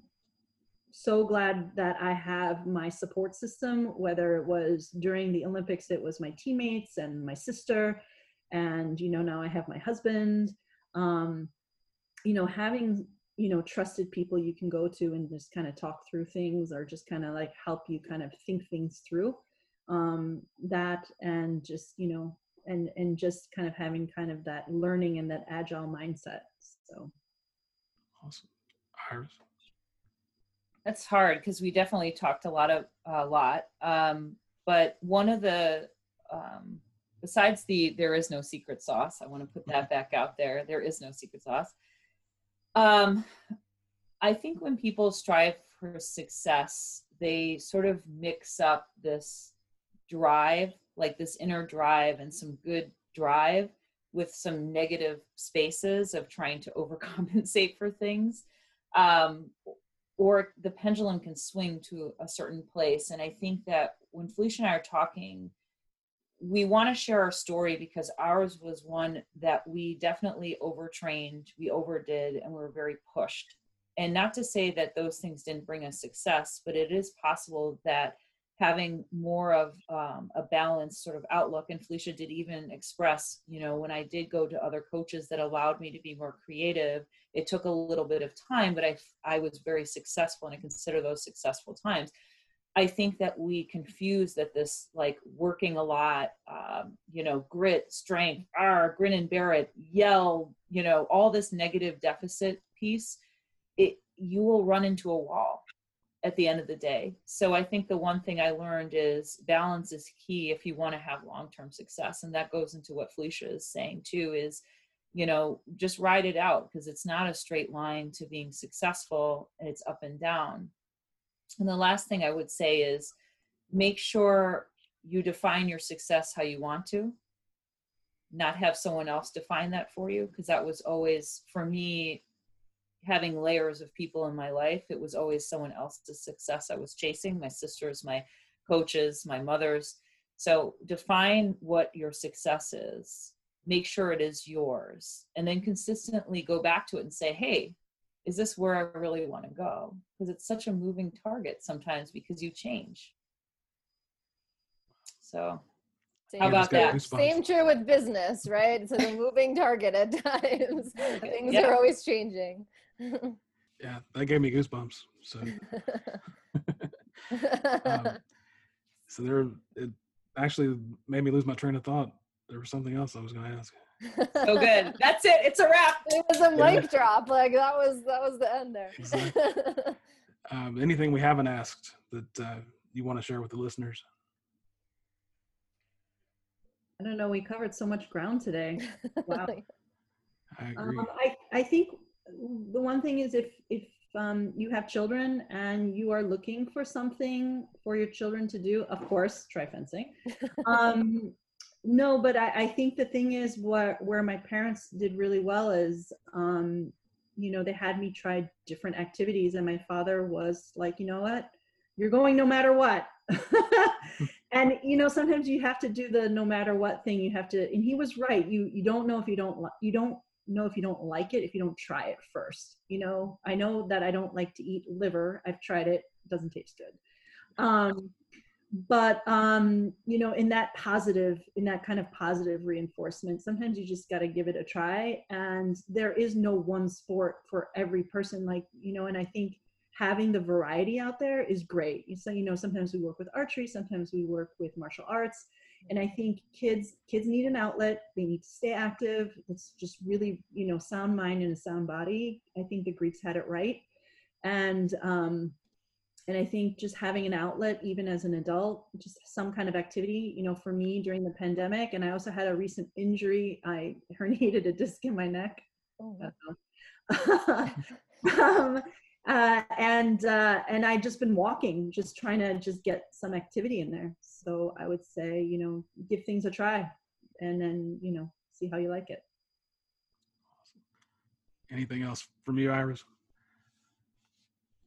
so glad that I have my support system, whether it was during the Olympics, it was my teammates and my sister, and, you know, now I have my husband. Um, you know, having, you know, trusted people you can go to and just kind of talk through things, or just kind of like help you kind of think things through, um, that, and just, you know, and and just kind of having kind of that learning and that agile mindset. So awesome. Iris? That's hard, because we definitely talked a lot of a lot um but one of the um besides the there is no secret sauce, I want to put that back out there, there is no secret sauce. um I think when people strive for success, they sort of mix up this drive, like this inner drive and some good drive, with some negative spaces of trying to overcompensate for things. Um, or the pendulum can swing to a certain place. And I think that when Felicia and I are talking, we want to share our story, because ours was one that we definitely overtrained, we overdid, and we were very pushed. And not to say that those things didn't bring us success, but it is possible that having more of um, a balanced sort of outlook. And Felicia did even express, you know, when I did go to other coaches that allowed me to be more creative, it took a little bit of time, but I, I was very successful, and I consider those successful times. I think that we confuse that this, like, working a lot, um, you know, grit, strength, R, grin and bear it, yell, you know, all this negative deficit piece, it, you will run into a wall at the end of the day. So I think the one thing I learned is balance is key if you want to have long-term success. And that goes into what Felicia is saying too, is, you know, just ride it out, because it's not a straight line to being successful, and it's up and down. And the last thing I would say is make sure you define your success how you want to, not have someone else define that for you, because that was always, for me, having layers of people in my life, it was always someone else's success I was chasing, my sisters, my coaches, my mothers. So define what your success is, make sure it is yours, and then consistently go back to it and say, hey, is this where I really want to go? Because it's such a moving target sometimes, because you change. So how about that? Same true with business, right? It's a moving target at times. Things yeah. are always changing. Yeah, that gave me goosebumps. So, um, so there, it actually made me lose my train of thought. There was something else I was going to ask. So good. That's it. It's a wrap. It was a mic yeah. drop. Like that was that was the end there. Exactly. um, anything we haven't asked that uh, you want to share with the listeners? I don't know. We covered so much ground today. Wow. I agree. Um, I, I think the one thing is if, if um, you have children and you are looking for something for your children to do, of course, try fencing. Um, no, but I, I think the thing is where, where my parents did really well is, um, you know, they had me try different activities, and my father was like, you know what, you're going no matter what. And, you know, sometimes you have to do the no matter what thing. You have to, and he was right. You, you don't know if you don't, you don't know if you don't like it, if you don't try it first. You know, I know that I don't like to eat liver. I've tried it. It doesn't taste good. Um, but, um, you know, in that positive, in that kind of positive reinforcement, sometimes you just got to give it a try. And there is no one sport for every person. Like, you know, and I think having the variety out there is great. So, you know, sometimes we work with archery, sometimes we work with martial arts. And I think kids, kids need an outlet. They need to stay active. It's just really, you know, sound mind and a sound body. I think the Greeks had it right. And, um, and I think just having an outlet, even as an adult, just some kind of activity, you know, for me during the pandemic. And I also had a recent injury. I herniated a disc in my neck. Oh. um, Uh, and, uh, and I just been walking, just trying to just get some activity in there. So I would say, you know, give things a try and then, you know, see how you like it. Awesome. Anything else from you, Iris?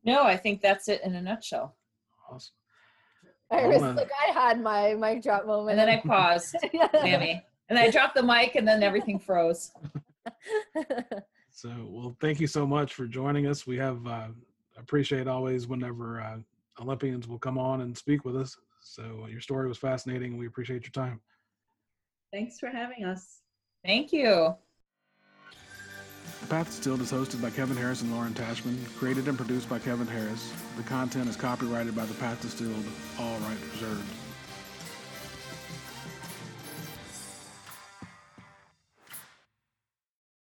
No, I think that's it in a nutshell. Awesome. Iris, wanna... like I had my mic drop moment. And then I paused, Sammy. And I dropped the mic and then everything froze. So, well, thank you so much for joining us. We have, uh, appreciate always whenever uh, Olympians will come on and speak with us. So your story was fascinating and we appreciate your time. Thanks for having us. Thank you. The Path Distilled is hosted by Kevin Harris and Lauren Tashman, created and produced by Kevin Harris. The content is copyrighted by The Path Distilled, all rights reserved.